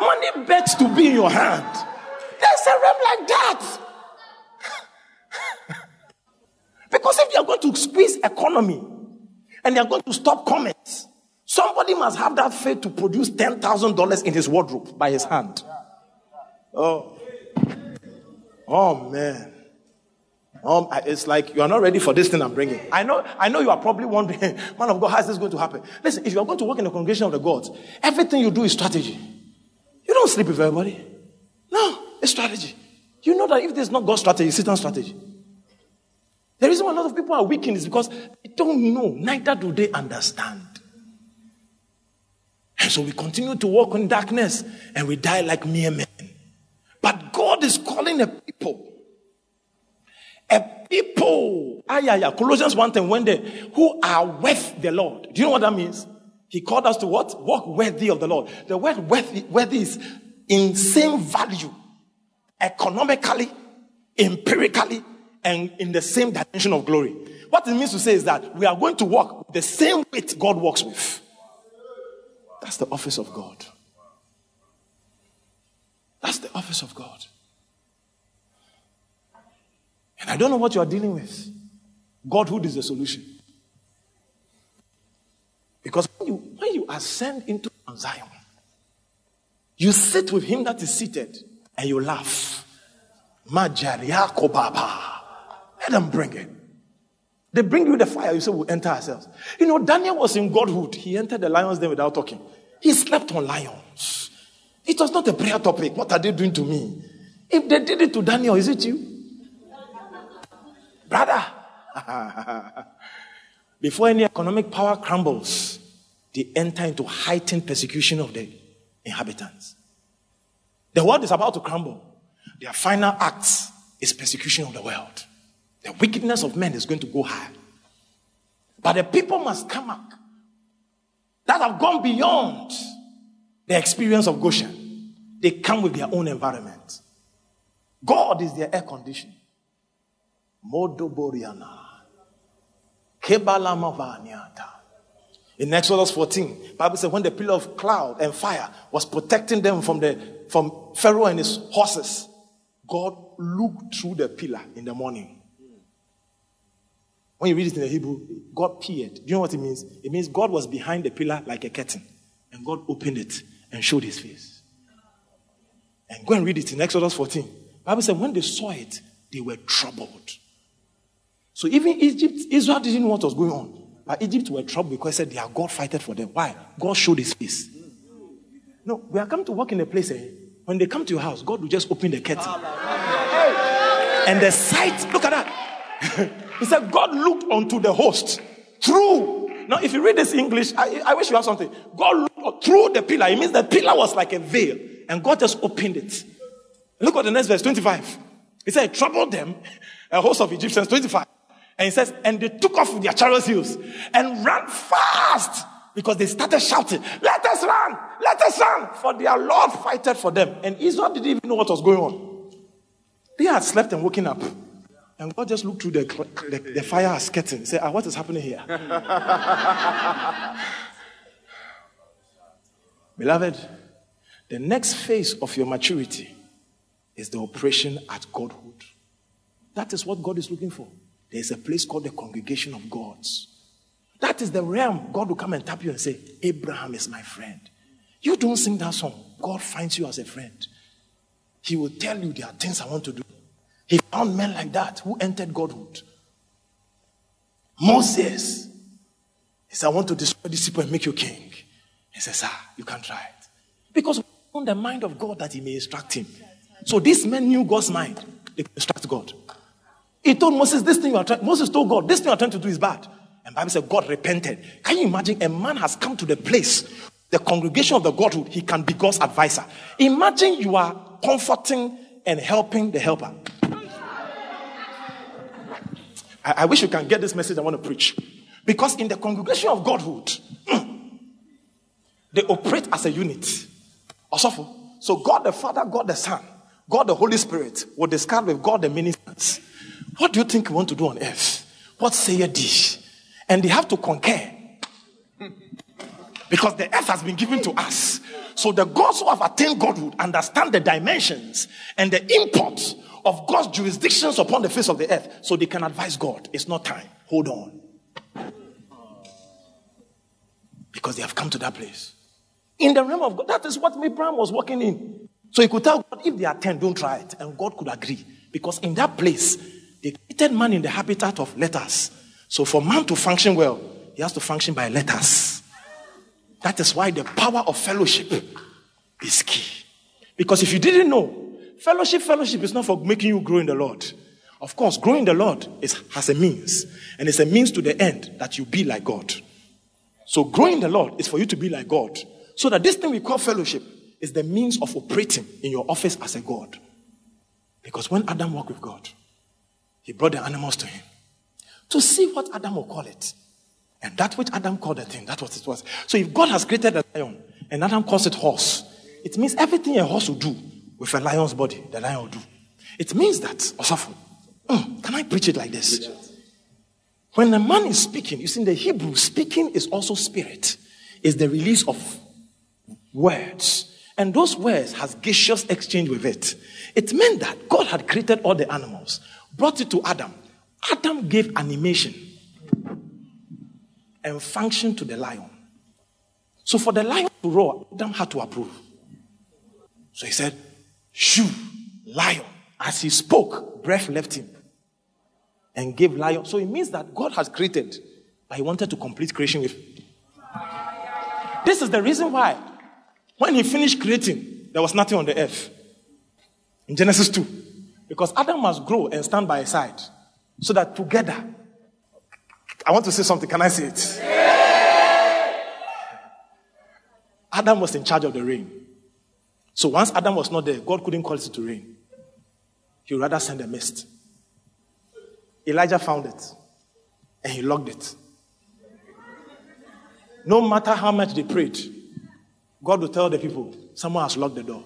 Money begs to be in your hand. There's a realm like that. Because if you're going to squeeze economy, and you're going to stop comments, somebody must have that faith to produce ten thousand dollars in his wardrobe by his hand. Oh, oh man. Um, it's like you are not ready for this thing I'm bringing. I know I know you are probably wondering, man of God, how is this going to happen? Listen, if you are going to work in the congregation of the gods, everything you do is strategy. You don't sleep with everybody. No, it's strategy. You know that if there's not God's strategy, it's Satan's strategy. The reason why a lot of people are weakened is because they don't know, neither do they understand. And so we continue to walk in darkness and we die like mere men. But God is calling a people. A people. Ah, yeah, yeah. Colossians one ten, when they who are worth the Lord. Do you know what that means? He called us to what? Walk worthy of the Lord. The word worthy, worthy is in same value, economically, empirically, and in the same dimension of glory. What it means to say is that we are going to walk the same weight God walks with. That's the office of God. That's the office of God. And I don't know what you are dealing with. Godhood is the solution. Because when you, when you ascend into Zion, you sit with him that is seated and you laugh. Let them bring it. They bring you the fire. You say, we'll enter ourselves. You know, Daniel was in Godhood. He entered the lion's den without talking. He slept on lions. It was not a prayer topic. What are they doing to me? If they did it to Daniel, is it you? Brother. Before any economic power crumbles, they enter into heightened persecution of the inhabitants. The world is about to crumble. Their final act is persecution of the world. The wickedness of men is going to go high. But the people must come up that have gone beyond the experience of Goshen. They come with their own environment. God is their air condition. Modoboriana. Kebalamavaniata. In Exodus fourteen, Bible says when the pillar of cloud and fire was protecting them from the from Pharaoh and his horses, God looked through the pillar in the morning. When you read it in the Hebrew, God peered. Do you know what it means? It means God was behind the pillar like a curtain. And God opened it and showed his face. And go and read it in Exodus fourteen. The Bible said when they saw it, they were troubled. So even Egypt, Israel didn't know what was going on. But Egypt were troubled because they said their God fighted for them. Why? God showed his face. No, we are coming to work in a place, eh? When they come to your house, God will just open the curtain. And the sight, look at that. He said, God looked unto the host through. Now, if you read this English, I, I wish you have something. God looked through the pillar. It means the pillar was like a veil, and God just opened it. Look at the next verse, twenty-five. He said, trouble them, a host of Egyptians, twenty-five. And he says, and they took off their chariot heels and ran fast because they started shouting, let us run, let us run, for their Lord fighted for them. And Israel didn't even know what was going on. They had slept and woken up. And God just looked through the, the, the fire as curtain and said, ah, what is happening here? Beloved, the next phase of your maturity is the operation at Godhood. That is what God is looking for. There is a place called the congregation of gods. That is the realm God will come and tap you and say, Abraham is my friend. You don't sing that song. God finds you as a friend. He will tell you there are things I want to do. He found men like that who entered Godhood. Moses. He said, I want to destroy this people and make you king. He says, ah, you can't try it. Because we own the mind of God that he may instruct him. So these men knew God's mind. They could instruct God. He told Moses, this thing you are trying, Moses told God, this thing you are trying to do is bad. And the Bible said, God repented. Can you imagine a man has come to the place, the congregation of the Godhood, he can be God's advisor. Imagine you are comforting and helping the helper. I wish you can get this message I want to preach. Because in the congregation of Godhood, they operate as a unit. So God the Father, God the Son, God the Holy Spirit will discuss with God the ministers. What do you think we want to do on earth? What say ye thee? And they have to concur. Because the earth has been given to us. So the gods who have attained Godhood understand the dimensions and the import of God's jurisdictions upon the face of the earth, so they can advise God. It's not time. Hold on. Because they have come to that place. In the realm of God, that is what Abraham was walking in. So he could tell God, if they are ten, don't try it. And God could agree. Because in that place, they created man in the habitat of letters. So for man to function well, he has to function by letters. That is why the power of fellowship is key. Because if you didn't know, Fellowship, fellowship is not for making you grow in the Lord. Of course, growing in the Lord is, has a means. And it's a means to the end that you be like God. So growing in the Lord is for you to be like God. So that this thing we call fellowship is the means of operating in your office as a God. Because when Adam walked with God, he brought the animals to him to see what Adam will call it. And that which Adam called the thing, that's what it was. So if God has created a lion and Adam calls it horse, it means everything a horse will do, with a lion's body, the lion will do. It means that, Osafo, mm, can I preach it like this? When a man is speaking, you see in the Hebrew, speaking is also spirit. It's the release of words. And those words has gaseous exchange with it. It meant that God had created all the animals, brought it to Adam. Adam gave animation and function to the lion. So for the lion to roar, Adam had to approve. So he said, shoo, lion. As he spoke, breath left him and gave lion. So it means that God has created, but he wanted to complete creation with him. This is the reason why when he finished creating, there was nothing on the earth. In Genesis two. Because Adam must grow and stand by his side so that together, I want to say something. Can I say it? Yeah. Adam was in charge of the rain. So once Adam was not there, God couldn't call it to rain. He rather send a mist. Elijah found it, and he logged it. No matter how much they prayed, God will tell the people, someone has locked the door.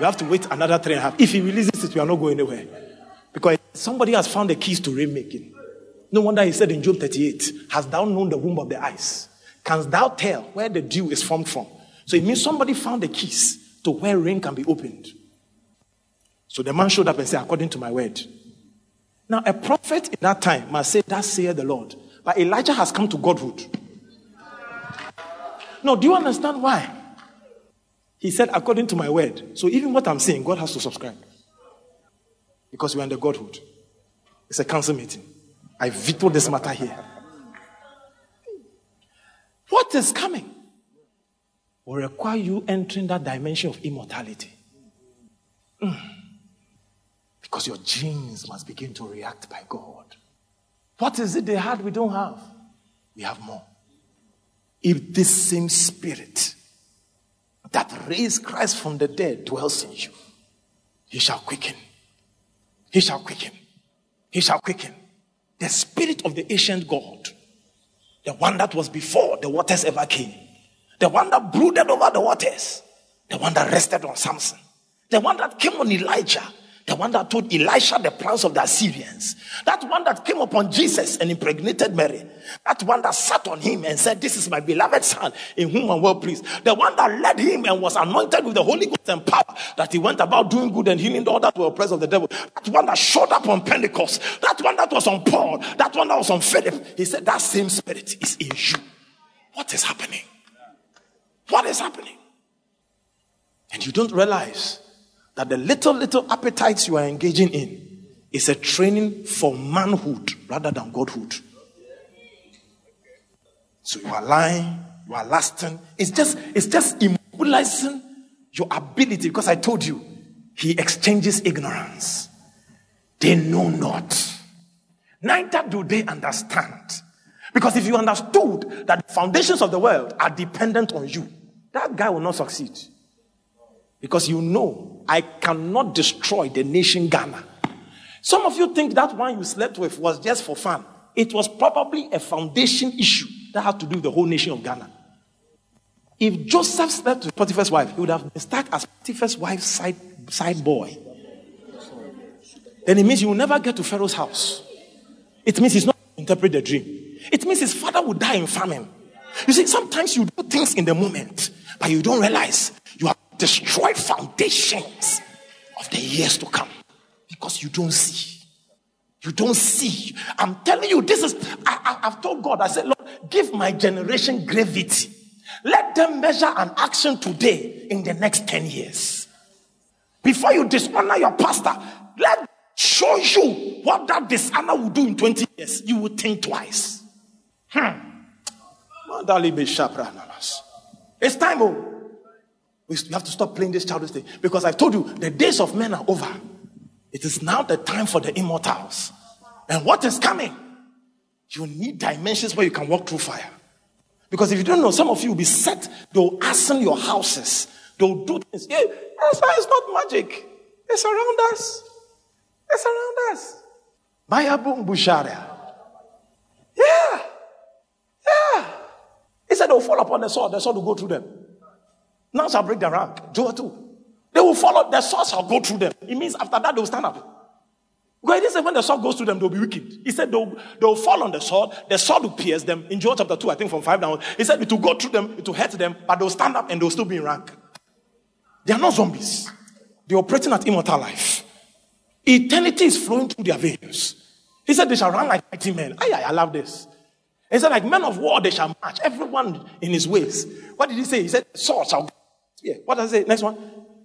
We have to wait another three and a half. If he releases it, we are not going anywhere. Because Somebody has found the keys to rainmaking. No wonder he said in Job thirty-eight, hast thou known the womb of the eyes? Canst thou tell where the dew is formed from? So it means somebody found the keys to where rain can be opened. So the man showed up and said, according to my word. Now a prophet in that time must say, thus saith the Lord. But Elijah has come to godhood. No, do you understand why? He said, according to my word. So even what I'm saying, God has to subscribe. Because we're in the godhood. It's a council meeting. I veto this matter here. What is coming will require you entering that dimension of immortality. Mm. Because your genes must begin to react by God. What is it they had we don't have? We have more. If this same spirit that raised Christ from the dead dwells in you, he shall quicken. He shall quicken. He shall quicken. The spirit of the ancient God, the one that was before the waters ever came, the one that brooded over the waters, the one that rested on Samson, the one that came on Elijah, the one that told Elisha the plans of the Assyrians, that one that came upon Jesus and impregnated Mary, that one that sat on him and said, this is my beloved son in whom I'm well pleased, the one that led him and was anointed with the Holy Ghost and power, that he went about doing good and healing all that were oppressed of the devil, that one that showed up on Pentecost, that one that was on Paul, that one that was on Philip. He said, that same spirit is in you. What is happening? What is happening? And you don't realize that the little, little appetites you are engaging in is a training for manhood rather than godhood. So you are lying, you are lasting. It's just, it's just immobilizing your ability, because I told you, he exchanges ignorance. They know not, neither do they understand. Because if you understood that the foundations of the world are dependent on you, that guy will not succeed. Because you know, I cannot destroy the nation Ghana. Some of you think that one you slept with was just for fun. It was probably a foundation issue that had to do with the whole nation of Ghana. If Joseph slept with Potiphar's wife, he would have been stuck as Potiphar's wife's side, side boy. Then it means you will never get to Pharaoh's house. It means he's not going to interpret the dream. It means his father will die in famine. You see, sometimes you do things in the moment, but you don't realize you have destroy foundations of the years to come, because you don't see. You don't see. I'm telling you, this is, I, I, I've told God, I said, Lord, give my generation gravity. Let them measure an action today in the next ten years. Before you dishonor your pastor, let them show you what that dishonor will do in twenty years. You will think twice. Hmm. It's time, oh. We have to stop playing this childish thing. Because I've told you, the days of men are over. It is now the time for the immortals. And what is coming? You need dimensions where you can walk through fire. Because if you don't know, some of you will be set. They'll arson your houses. They'll do things. Yeah, that's why it's not magic. It's around us. It's around us. Mayabum Bushara. Yeah. Yeah. He said they'll fall upon the sword. The sword will go through them. Now shall break their rank. Joel two. They will follow. The sword shall go through them. It means after that they will stand up. Because he didn't say when the sword goes through them, they will be wicked. He said they will, they will fall on the sword. The sword will pierce them. In Joel chapter two, I think from five down. He said it will go through them. It will hurt them. But they will stand up and they will still be in rank. They are not zombies. They are operating at immortal life. Eternity is flowing through their veins. He said they shall run like mighty men. Aye, aye, I love this. He said like men of war they shall march. Everyone in his ways. What did he say? He said sword shall go. Yeah. What does it say? Next one.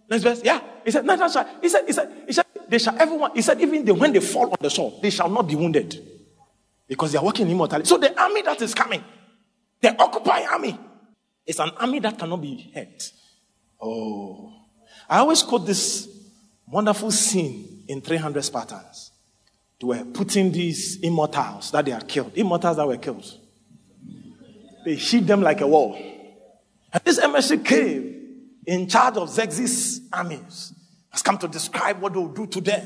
Next verse. Yeah. He said, no, no, sorry. He said, he said, he said, they shall everyone. He said, even they, when they fall on the sword, they shall not be wounded. Because they are walking in immortality. So the army that is coming, the occupying army, is an army that cannot be hurt. Oh. I always quote this wonderful scene in three hundred Spartans. They were putting these immortals that they had killed. Immortals that were killed. They hid them like a wall. And this embassy came. In charge of Xerxes' armies, has come to describe what they will do to them.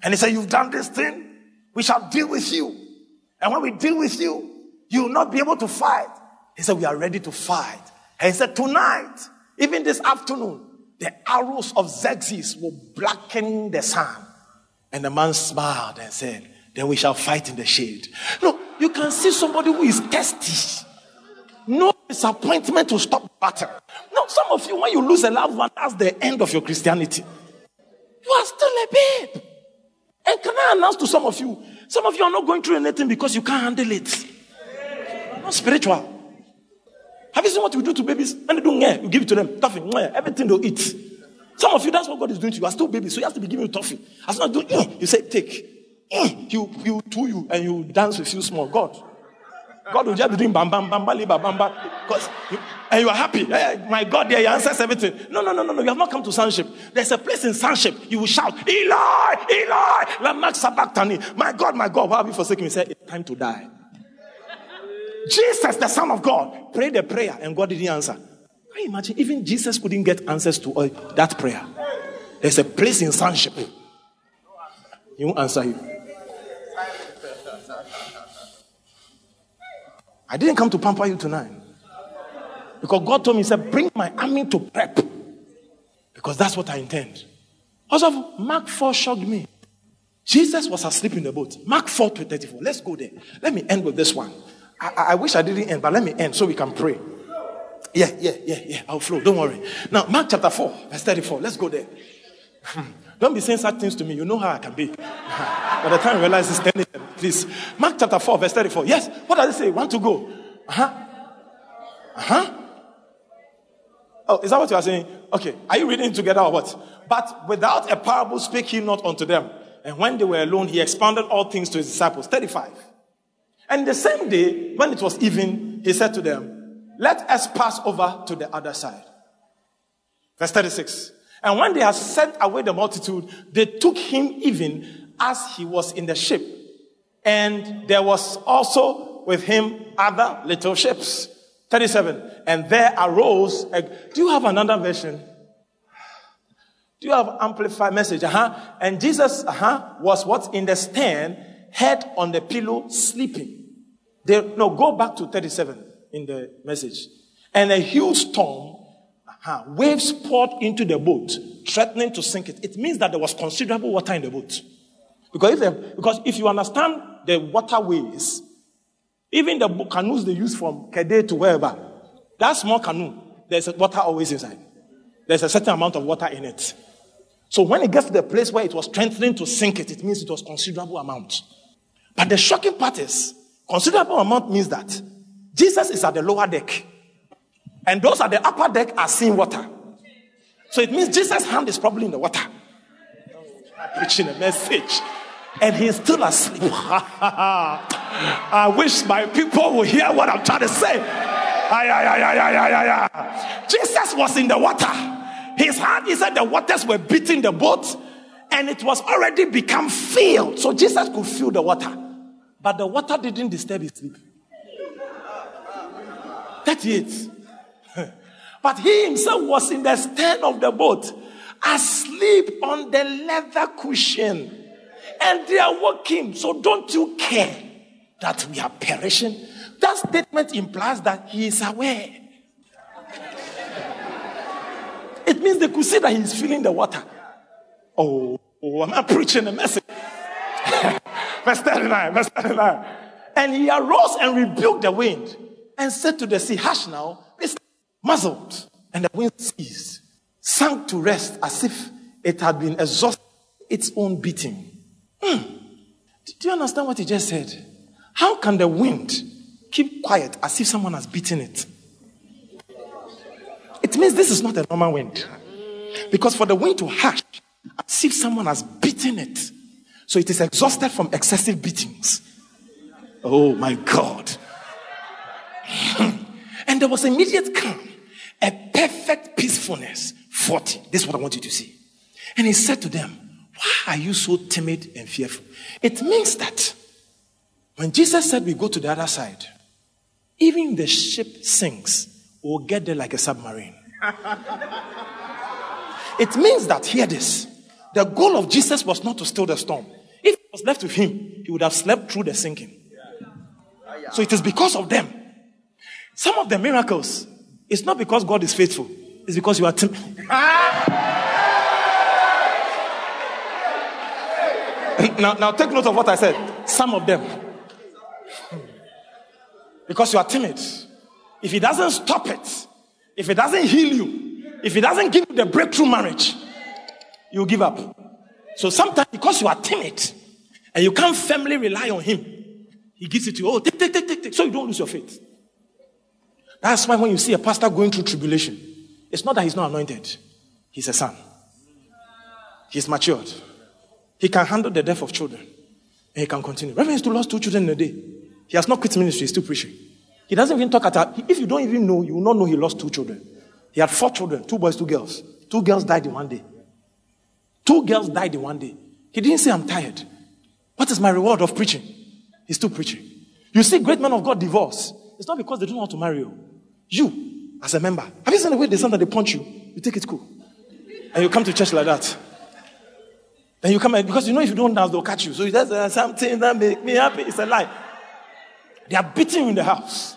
And he said, you've done this thing, we shall deal with you. And when we deal with you, you will not be able to fight. He said, we are ready to fight. And he said, tonight, even this afternoon, the arrows of Xerxes will blacken the sun. And the man smiled and said, then we shall fight in the shade. Look, you can see somebody who is thirsty. No disappointment to stop the battle. No, some of you, when you lose a loved one, that's the end of your Christianity. You are still a babe. And can I announce to some of you, some of you are not going through anything because you can't handle it. You're not spiritual. Have you seen what we do to babies? When they do it, you give it to them. Toffee, everything they'll eat. Some of you, that's what God is doing to you. You are still babies, so you have to be giving you toffee. As long as you do, you say, take. He'll, he'll do you and he'll dance with you small. God. God will just be doing bam, bam, bam, bam, bam, bam, bam. You, and you are happy. Hey, my God, there, yeah, he answers everything. No, no, no, no, no. You have not come to sonship. There's a place in sonship. You will shout, Eli, Eli, Lamak Sabachthani. My God, my God, why have you forsaken me? He said, it's time to die. Jesus, the Son of God, prayed a prayer and God didn't answer. Can you imagine? Even Jesus couldn't get answers to all that prayer. There's a place in sonship. He won't answer you. I didn't come to pamper you tonight. Because God told me, he said, bring my army to prep. Because that's what I intend. Also, Mark four shocked me. Jesus was asleep in the boat. Mark four thirty-four. Let's go there. Let me end with this one. I, I, I wish I didn't end, but let me end so we can pray. Yeah, yeah, yeah, yeah. I'll flow. Don't worry. Now, Mark chapter four, verse thirty-four. Let's go there. Don't be saying such things to me. You know how I can be. By the time you realize it's ten a.m., please. Mark chapter four, verse thirty-four. Yes. What does it say? Want to go? Uh-huh. Uh-huh. Oh, is that what you are saying? Okay. Are you reading together or what? But without a parable spake he not unto them. And when they were alone, he expounded all things to his disciples. thirty-five. And the same day, when it was even, he said to them, let us pass over to the other side. Verse thirty-six. And when they had sent away the multitude, they took him even as he was in the ship. And there was also with him other little ships. thirty-seven. And there arose a... Do you have another version? Do you have amplified message? Uh-huh. And Jesus uh-huh, was what? In the stern, head on the pillow, sleeping. They, no, go back to thirty-seven in the message. And a huge storm... Uh-huh. Waves poured into the boat, threatening to sink it. It means that there was considerable water in the boat. Because if, they, because if you understand the waterways, even the canoes they use from Kedeh to wherever, that small canoe, there's water always inside. There's a certain amount of water in it. So when it gets to the place where it was threatening to sink it, it means it was considerable amount. But the shocking part is, considerable amount means that Jesus is at the lower deck. And those at the upper deck are seeing water. So it means Jesus' hand is probably in the water. Preaching a message. And he's still asleep. I wish my people would hear what I'm trying to say. Ay, ay, ay, ay, ay, ay, ay. Jesus was in the water. His hand, he said the waters were beating the boat. And it was already become filled. So Jesus could feel the water. But the water didn't disturb his sleep. thirty-eight. But he himself was in the stern of the boat, asleep on the leather cushion. And they awoke him. So don't you care that we are perishing? That statement implies that he is aware. It means they could see that he is feeling the water. Oh, oh am I preaching a message? verse thirty-nine, verse thirty-nine. And he arose and rebuked the wind and said to the sea, hush now. Muzzled, and the wind ceased, sank to rest as if it had been exhausted its own beating. Hmm. Do you understand what he just said? How can the wind keep quiet as if someone has beaten it? It means this is not a normal wind. Because for the wind to hush, as if someone has beaten it. So it is exhausted from excessive beatings. Oh my God. And there was immediate calm, a perfect peacefulness. forty. This is what I want you to see. And he said to them, why are you so timid and fearful? It means that when Jesus said we go to the other side, even the ship sinks, we'll get there like a submarine. It means that, hear this, the goal of Jesus was not to still the storm. If it was left with him, he would have slept through the sinking. So it is because of them. Some of the miracles, it's not because God is faithful. It's because you are timid. Now, now take note of what I said. Some of them. Because you are timid. If he doesn't stop it, if he doesn't heal you, if he doesn't give you the breakthrough marriage, you give up. So sometimes because you are timid and you can't firmly rely on him, he gives it to you. Oh, take, take, take, take, take. So you don't lose your faith. That's why when you see a pastor going through tribulation, it's not that he's not anointed. He's a son. He's matured. He can handle the death of children. And he can continue. Reverend still lost two children in a day. He has not quit ministry. He's still preaching. He doesn't even talk at her. If you don't even know, you will not know he lost two children. He had four children, two boys, two girls. Two girls died in one day. Two girls died in one day. He didn't say, I'm tired. What is my reward of preaching? He's still preaching. You see great men of God divorce. It's not because they don't want to marry you. You, as a member. Have you seen the way they sound that they punch you? You take it cool. And you come to church like that. Then you come and, because you know if you don't dance, they'll catch you. So that's uh, something that makes me happy. It's a lie. They are beating you in the house.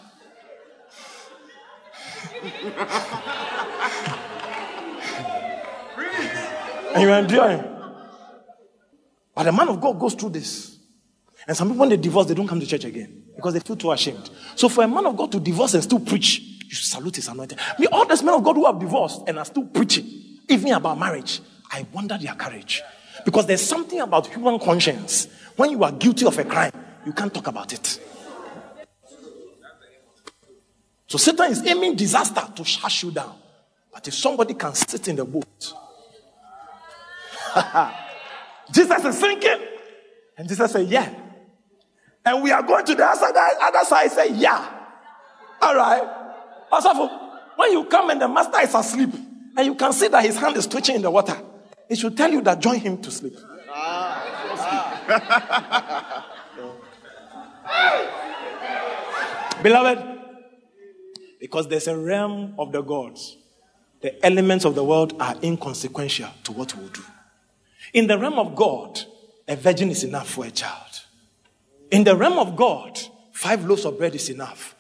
And you're enduring. But the man of God goes through this. And some people, when they divorce, they don't come to church again. Because they feel too ashamed. So for a man of God to divorce and still preach, you should salute his anointing. I mean, all these men of God who have divorced and are still preaching, even about marriage, I wonder their courage. Because there's something about human conscience. When you are guilty of a crime, you can't talk about it. So Satan is aiming disaster to shut you down. But if somebody can sit in the boat, Jesus is sinking. And Jesus said, yeah. And we are going to the other side. Say, yeah. All right. Also, when you come and the master is asleep, and you can see that his hand is twitching in the water, it should tell you that join him to sleep. Ah. Ah. Beloved, because there's a realm of the gods, the elements of the world are inconsequential to what we'll do. In the realm of God, a virgin is enough for a child. In the realm of God, five loaves of bread is enough.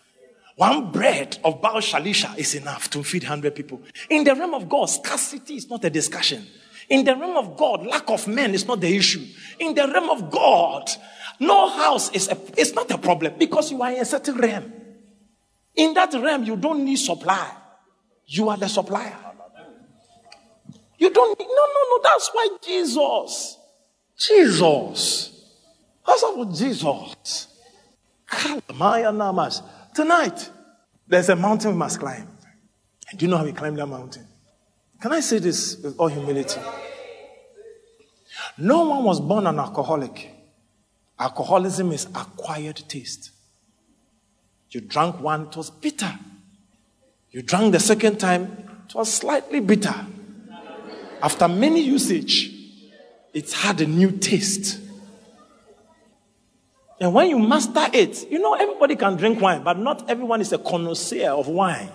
One bread of Baal Shalisha is enough to feed one hundred people. In the realm of God, scarcity is not a discussion. In the realm of God, lack of men is not the issue. In the realm of God, no house is a, it's not a problem because you are in a certain realm. In that realm, you don't need supply. You are the supplier. You don't need, no, no, no. That's why Jesus, Jesus, that's about Jesus. Tonight, there's a mountain we must climb. And do you know how we climb that mountain? Can I say this with all humility? No one was born an alcoholic. Alcoholism is acquired taste. You drank one, it was bitter. You drank the second time, it was slightly bitter. After many usage, it had a new taste. And when you master it, you know everybody can drink wine, but not everyone is a connoisseur of wine.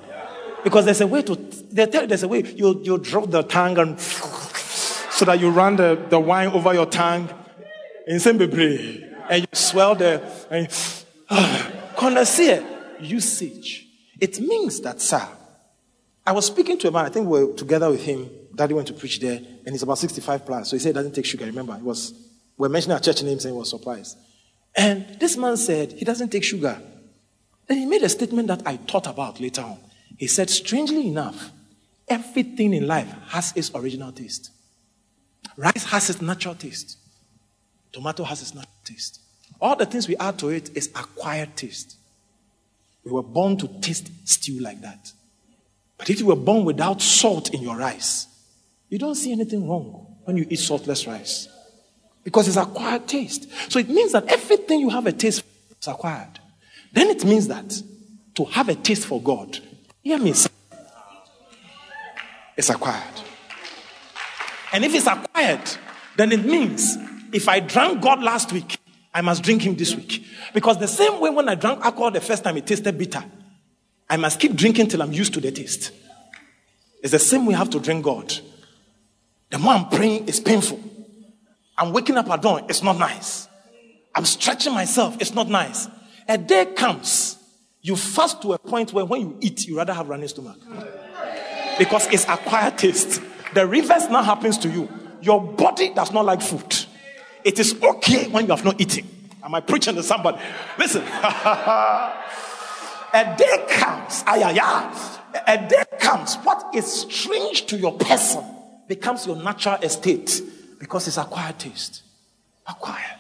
Because there's a way to, they tell you there's a way, you, you drop the tongue and so that you run the, the wine over your tongue in Zimbabwe, and you swell the, and uh, connoisseur usage. It means that, sir, I was speaking to a man, I think we were together with him, Daddy went to preach there, and he's about sixty-five plus, so he said he doesn't take sugar, remember, it was, we were mentioning our church names and he was surprised. And this man said he doesn't take sugar. Then he made a statement that I thought about later on. He said, strangely enough, everything in life has its original taste. Rice has its natural taste. Tomato has its natural taste. All the things we add to it is acquired taste. We were born to taste stew like that. But if you were born without salt in your rice, you don't see anything wrong when you eat saltless rice. Because it's acquired taste. So it means that everything you have a taste for is acquired. Then it means that to have a taste for God, hear me, it's acquired. And if it's acquired, then it means if I drank God last week, I must drink him this week. Because the same way when I drank alcohol the first time, it tasted bitter. I must keep drinking till I'm used to the taste. It's the same way I have to drink God. The more I'm praying, it's painful. I'm waking up at dawn, it's not nice. I'm stretching myself, it's not nice. A day comes, you fast to a point where when you eat, you rather have running stomach. Because it's acquired taste. The reverse now happens to you. Your body does not like food. It is okay when you have not eaten. Am I preaching to somebody? Listen. A day comes, ay, ay, ay. A day comes, what is strange to your person becomes your natural estate because it's acquired taste. Acquired.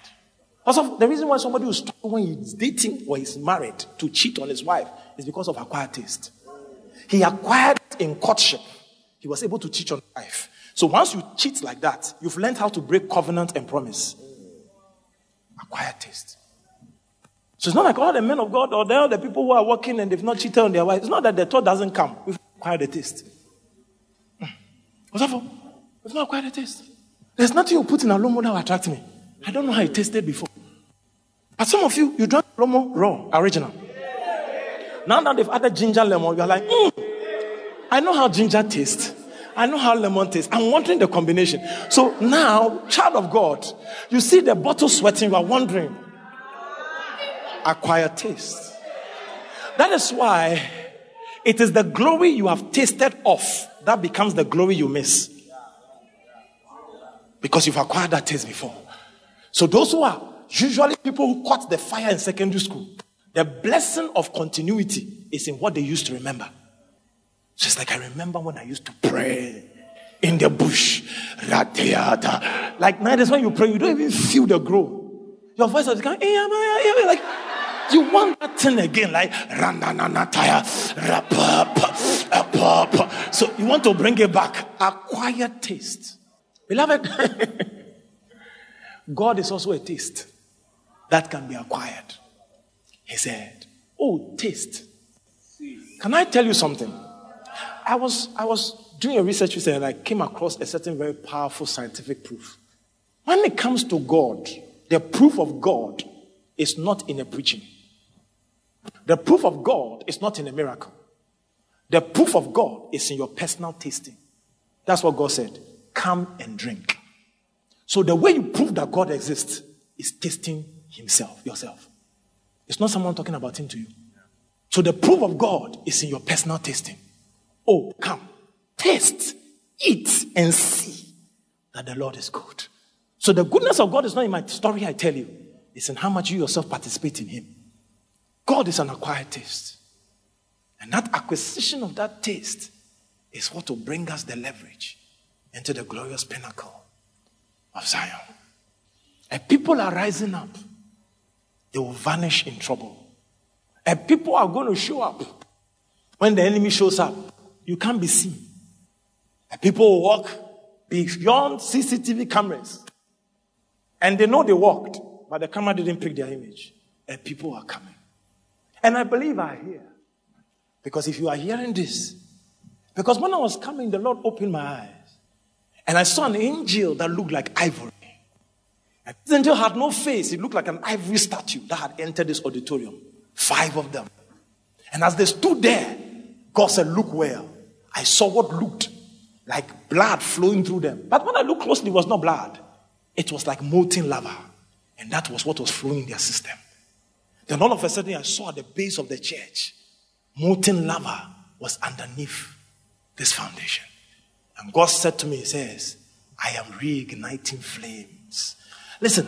Also, the reason why somebody will struggle when he's dating or he's married to cheat on his wife is because of acquired taste. He acquired in courtship. He was able to cheat on his wife. So once you cheat like that, you've learned how to break covenant and promise. Acquired taste. So it's not like all the men of God or all the people who are working and they've not cheated on their wives. It's not that the thought doesn't come. We've acquired the taste. What's that for? We've not acquired the taste. There's nothing you put in alomo that will attract me. I don't know how it tasted before. But some of you, you drank alomo raw, original. Now that they've added ginger lemon, you're like, mm, I know how ginger tastes. I know how lemon tastes. I'm wondering the combination. So now, child of God, you see the bottle sweating, you are wondering. Acquire taste. That is why it is the glory you have tasted of that becomes the glory you miss. Because you've acquired that taste before. So those who are usually people who caught the fire in secondary school, the blessing of continuity is in what they used to remember. Just like I remember when I used to pray in the bush. Like nowadays when you pray, you don't even feel the grow. Your voice is going, like, you want that thing again, like, so you want to bring it back. Acquire taste. Beloved, God is also a taste that can be acquired. He said, oh, taste. Can I tell you something? I was, I was doing a research recently and I came across a certain very powerful scientific proof. When it comes to God, the proof of God is not in a preaching. The proof of God is not in a miracle. The proof of God is in your personal tasting. That's what God said. Come and drink. So the way you prove that God exists is tasting himself, yourself. It's not someone talking about him to you. So the proof of God is in your personal tasting. Oh, come, taste, eat, and see that the Lord is good. So the goodness of God is not in my story, I tell you. It's in how much you yourself participate in him. God is an acquired taste. And that acquisition of that taste is what will bring us the leverage into the glorious pinnacle of Zion. And people are rising up. They will vanish in trouble. And people are going to show up. When the enemy shows up, you can't be seen. And people will walk beyond C C T V cameras. And they know they walked, but the camera didn't pick their image. And people are coming. And I believe I hear. Because if you are hearing this, because when I was coming, the Lord opened my eyes. And I saw an angel that looked like ivory. And this angel had no face. It looked like an ivory statue that had entered this auditorium. Five of them. And as they stood there, God said, look well. I saw what looked like blood flowing through them. But when I looked closely, it was not blood. It was like molten lava. And that was what was flowing in their system. Then all of a sudden, I saw at the base of the church, molten lava was underneath this foundation. And God said to me, he says, I am reigniting flames. Listen,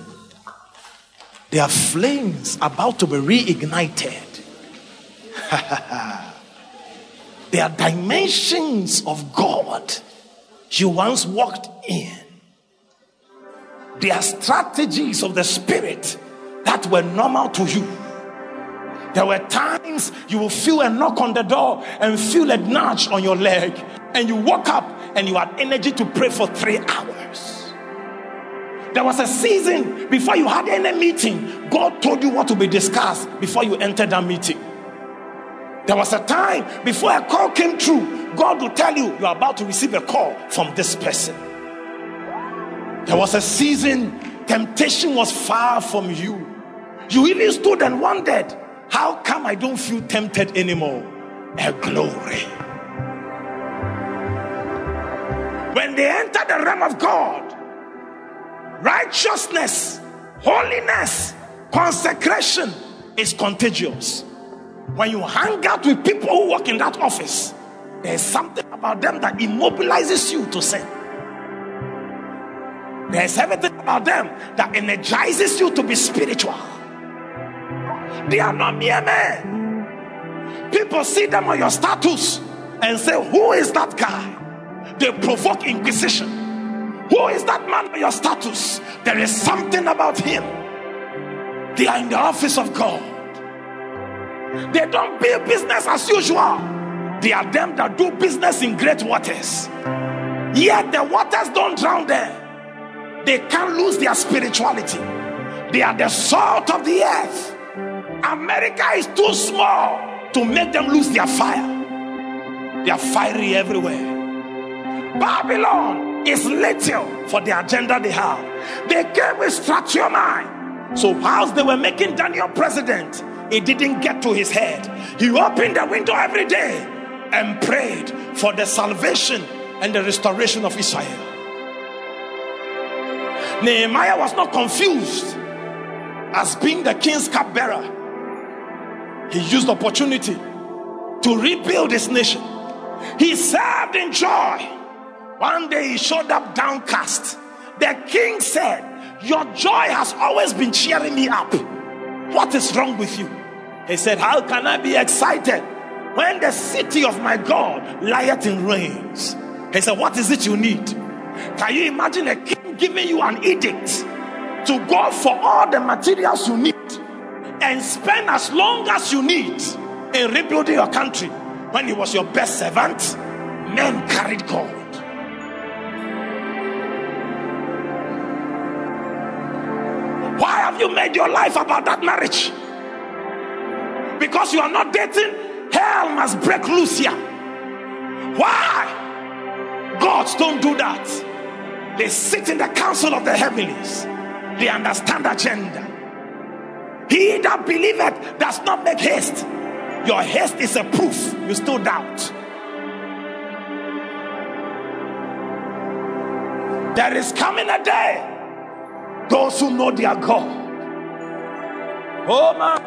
there are flames about to be reignited. There are dimensions of God you once walked in. There are strategies of the spirit that were normal to you. There were times you will feel a knock on the door and feel a nudge on your leg. And you woke up and you had energy to pray for three hours. There was a season before you had any meeting, God told you what to be discussed before you entered that meeting. There was a time before a call came through, God will tell you, you are about to receive a call from this person. There was a season, temptation was far from you. You even stood and wondered, how come I don't feel tempted anymore? A glory. When they enter the realm of God, righteousness, holiness, consecration is contagious. When you hang out with people who work in that office, there's something about them that immobilizes you to sin. There's everything about them that energizes you to be spiritual. They are not mere men. People see them on your status and say, who is that guy? They provoke inquisition. Who is that man on your status? There is something about him. They are in the office of God. They don't do business as usual. They are them that do business in great waters. Yet the waters don't drown them. They can't lose their spirituality. They are the salt of the earth. America is too small to make them lose their fire. They are fiery everywhere. Babylon is little for the agenda they have. They came with structure mind. So whilst they were making Daniel president, it didn't get to his head. He opened the window every day and prayed for the salvation and the restoration of Israel. Nehemiah was not confused as being the king's cupbearer. He used opportunity to rebuild his nation. He served in joy. One day he showed up downcast. The king said, your joy has always been cheering me up. What is wrong with you? He said, how can I be excited when the city of my God lieth in ruins? He said, what is it you need? Can you imagine a king giving you an edict to go for all the materials you need and spend as long as you need in rebuilding your country when he was your best servant? Men carried gold. Why have you made your life about that marriage? Because you are not dating, hell must break loose here. Why? Gods don't do that. They sit in the council of the heavens. They understand agenda. He that believeth does not make haste. Your haste is a proof you still doubt. There is coming a day, those who know their God. Oh man,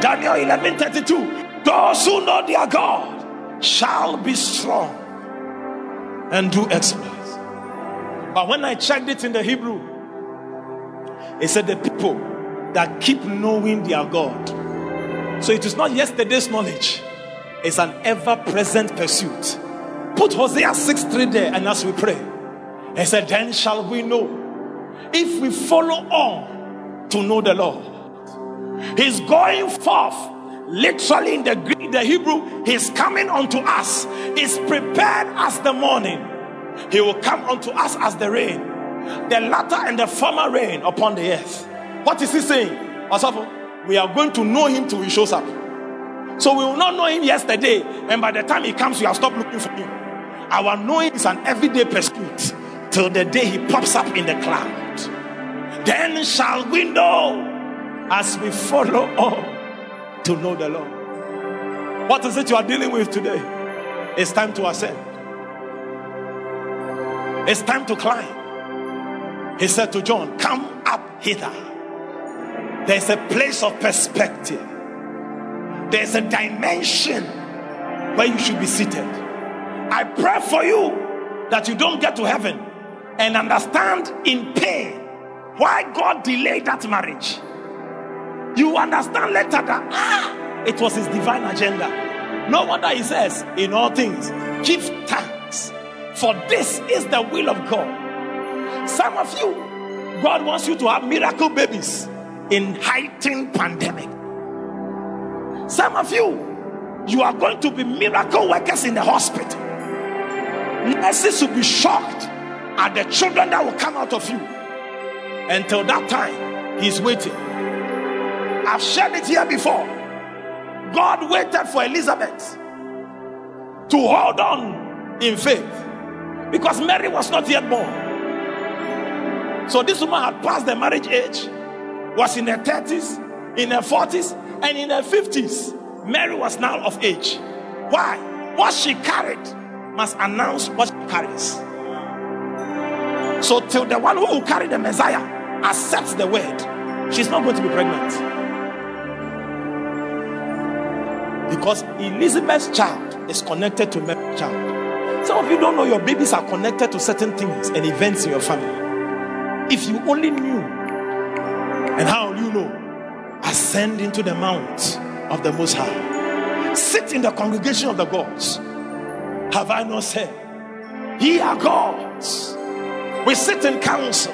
Daniel eleven thirty-two. Those who know their God shall be strong and do exploits. But when I checked it in the Hebrew, it said the people that keep knowing their God. So it is not yesterday's knowledge. It's an ever-present pursuit. Put Hosea six three there, and as we pray, he said, then shall we know, if we follow on to know the Lord. He's going forth. Literally in the Greek, the Hebrew, he's coming unto us. He's prepared as the morning. He will come unto us as the rain, the latter and the former rain upon the earth. What is he saying? We are going to know him till he shows up. So we will not know him yesterday, and by the time he comes, we have stopped looking for him. Our knowing is an everyday pursuit till the day he pops up in the cloud. Then shall we know as we follow on to know the Lord. What is it you are dealing with today? It's time to ascend. It's time to climb. He said to John, come up hither. There's a place of perspective. There's a dimension where you should be seated. I pray for you that you don't get to heaven and understand in pain why God delayed that marriage. You understand later that ah, it was his divine agenda. No wonder he says, in all things, give thanks, for this is the will of God. Some of you, God wants you to have miracle babies in heightened pandemic. Some of you, you are going to be miracle workers in the hospital. Nurses will be shocked at the children that will come out of you. Until that time, he's waiting. I've shared it here before. God waited for Elizabeth to hold on in faith because Mary was not yet born. So this woman had passed the marriage age, was in her thirties, in her forties, and in her fifties. Mary was now of age. Why? What she carried must announce what she carries. So till the one who will carry the Messiah accepts the word, she's not going to be pregnant. Because Elizabeth's child is connected to Mary's child. Some of you don't know your babies are connected to certain things and events in your family. If you only knew. And how will you know? Ascend into the mount of the Most High. Sit in the congregation of the gods. Have I not said? Ye are gods. We sit in council.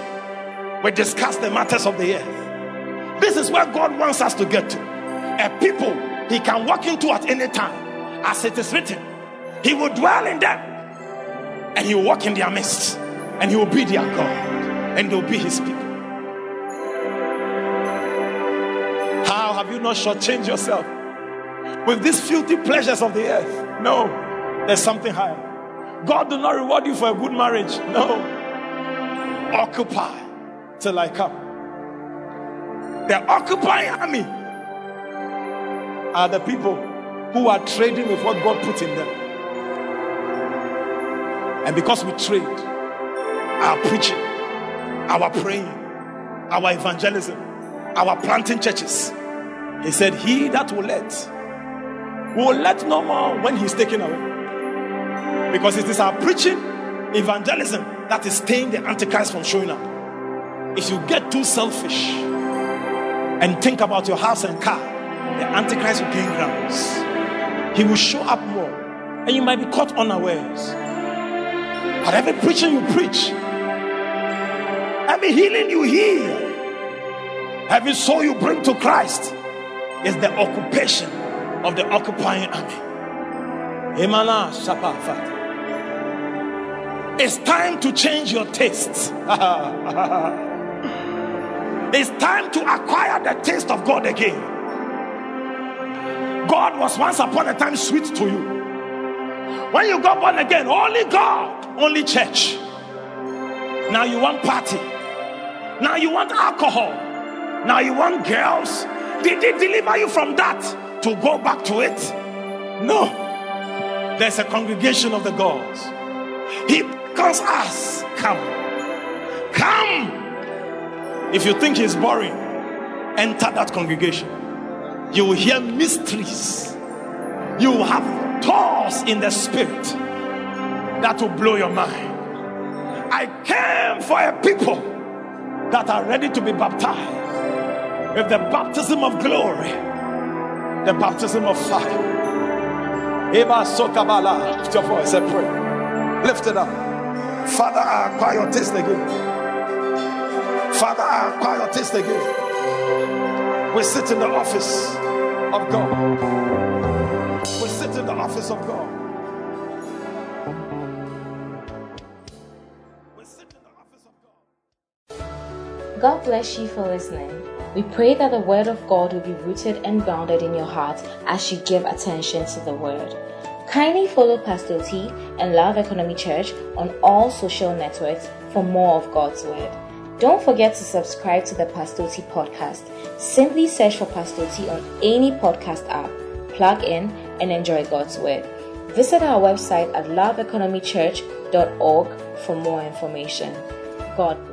We discuss the matters of the earth. This is where God wants us to get to. A people He can walk into at any time. As it is written, He will dwell in them. And He will walk in their midst. And He will be their God. And they will be His people. How have you not shortchanged yourself with these filthy pleasures of the earth? No. There's something higher. God do not reward you for a good marriage. No. Occupy till I come. The occupying army are the people who are trading with what God put in them. And because we trade, our preaching, our praying, our evangelism, our planting churches, He said, he that will let, will let no more when He's taken away. Because it is our preaching, evangelism, that is staying the Antichrist from showing up. If you get too selfish and think about your house and car, the Antichrist will gain grounds. He will show up more. And you might be caught unawares. But every preaching you preach, every healing you heal, every soul you bring to Christ is the occupation of the occupying army. It's time to change your taste. It's time to acquire the taste of God again. God was once upon a time sweet to you. When you got born again, only God, only church. Now you want party. Now you want alcohol. Now you want girls. Did He deliver you from that to go back to it? No. There's a congregation of the gods. He calls us, come. Come. If you think He's boring, enter that congregation. You will hear mysteries. You will have thoughts in the spirit that will blow your mind. I came for a people that are ready to be baptized with the baptism of glory, the baptism of fire. Lift your voice and pray. Lift it up. Father, I acquire your taste again. Father, I acquire your taste again. We sit in the office of God. We sit in the office of God. We sit in the office of God. God bless you for listening. We pray that the Word of God will be rooted and grounded in your heart as you give attention to the Word. Kindly follow Pastor T and Love Economy Church on all social networks for more of God's Word. Don't forget to subscribe to the Pastor T podcast. Simply search for Pastor T on any podcast app, plug in, and enjoy God's Word. Visit our website at love economy church dot org for more information. God bless.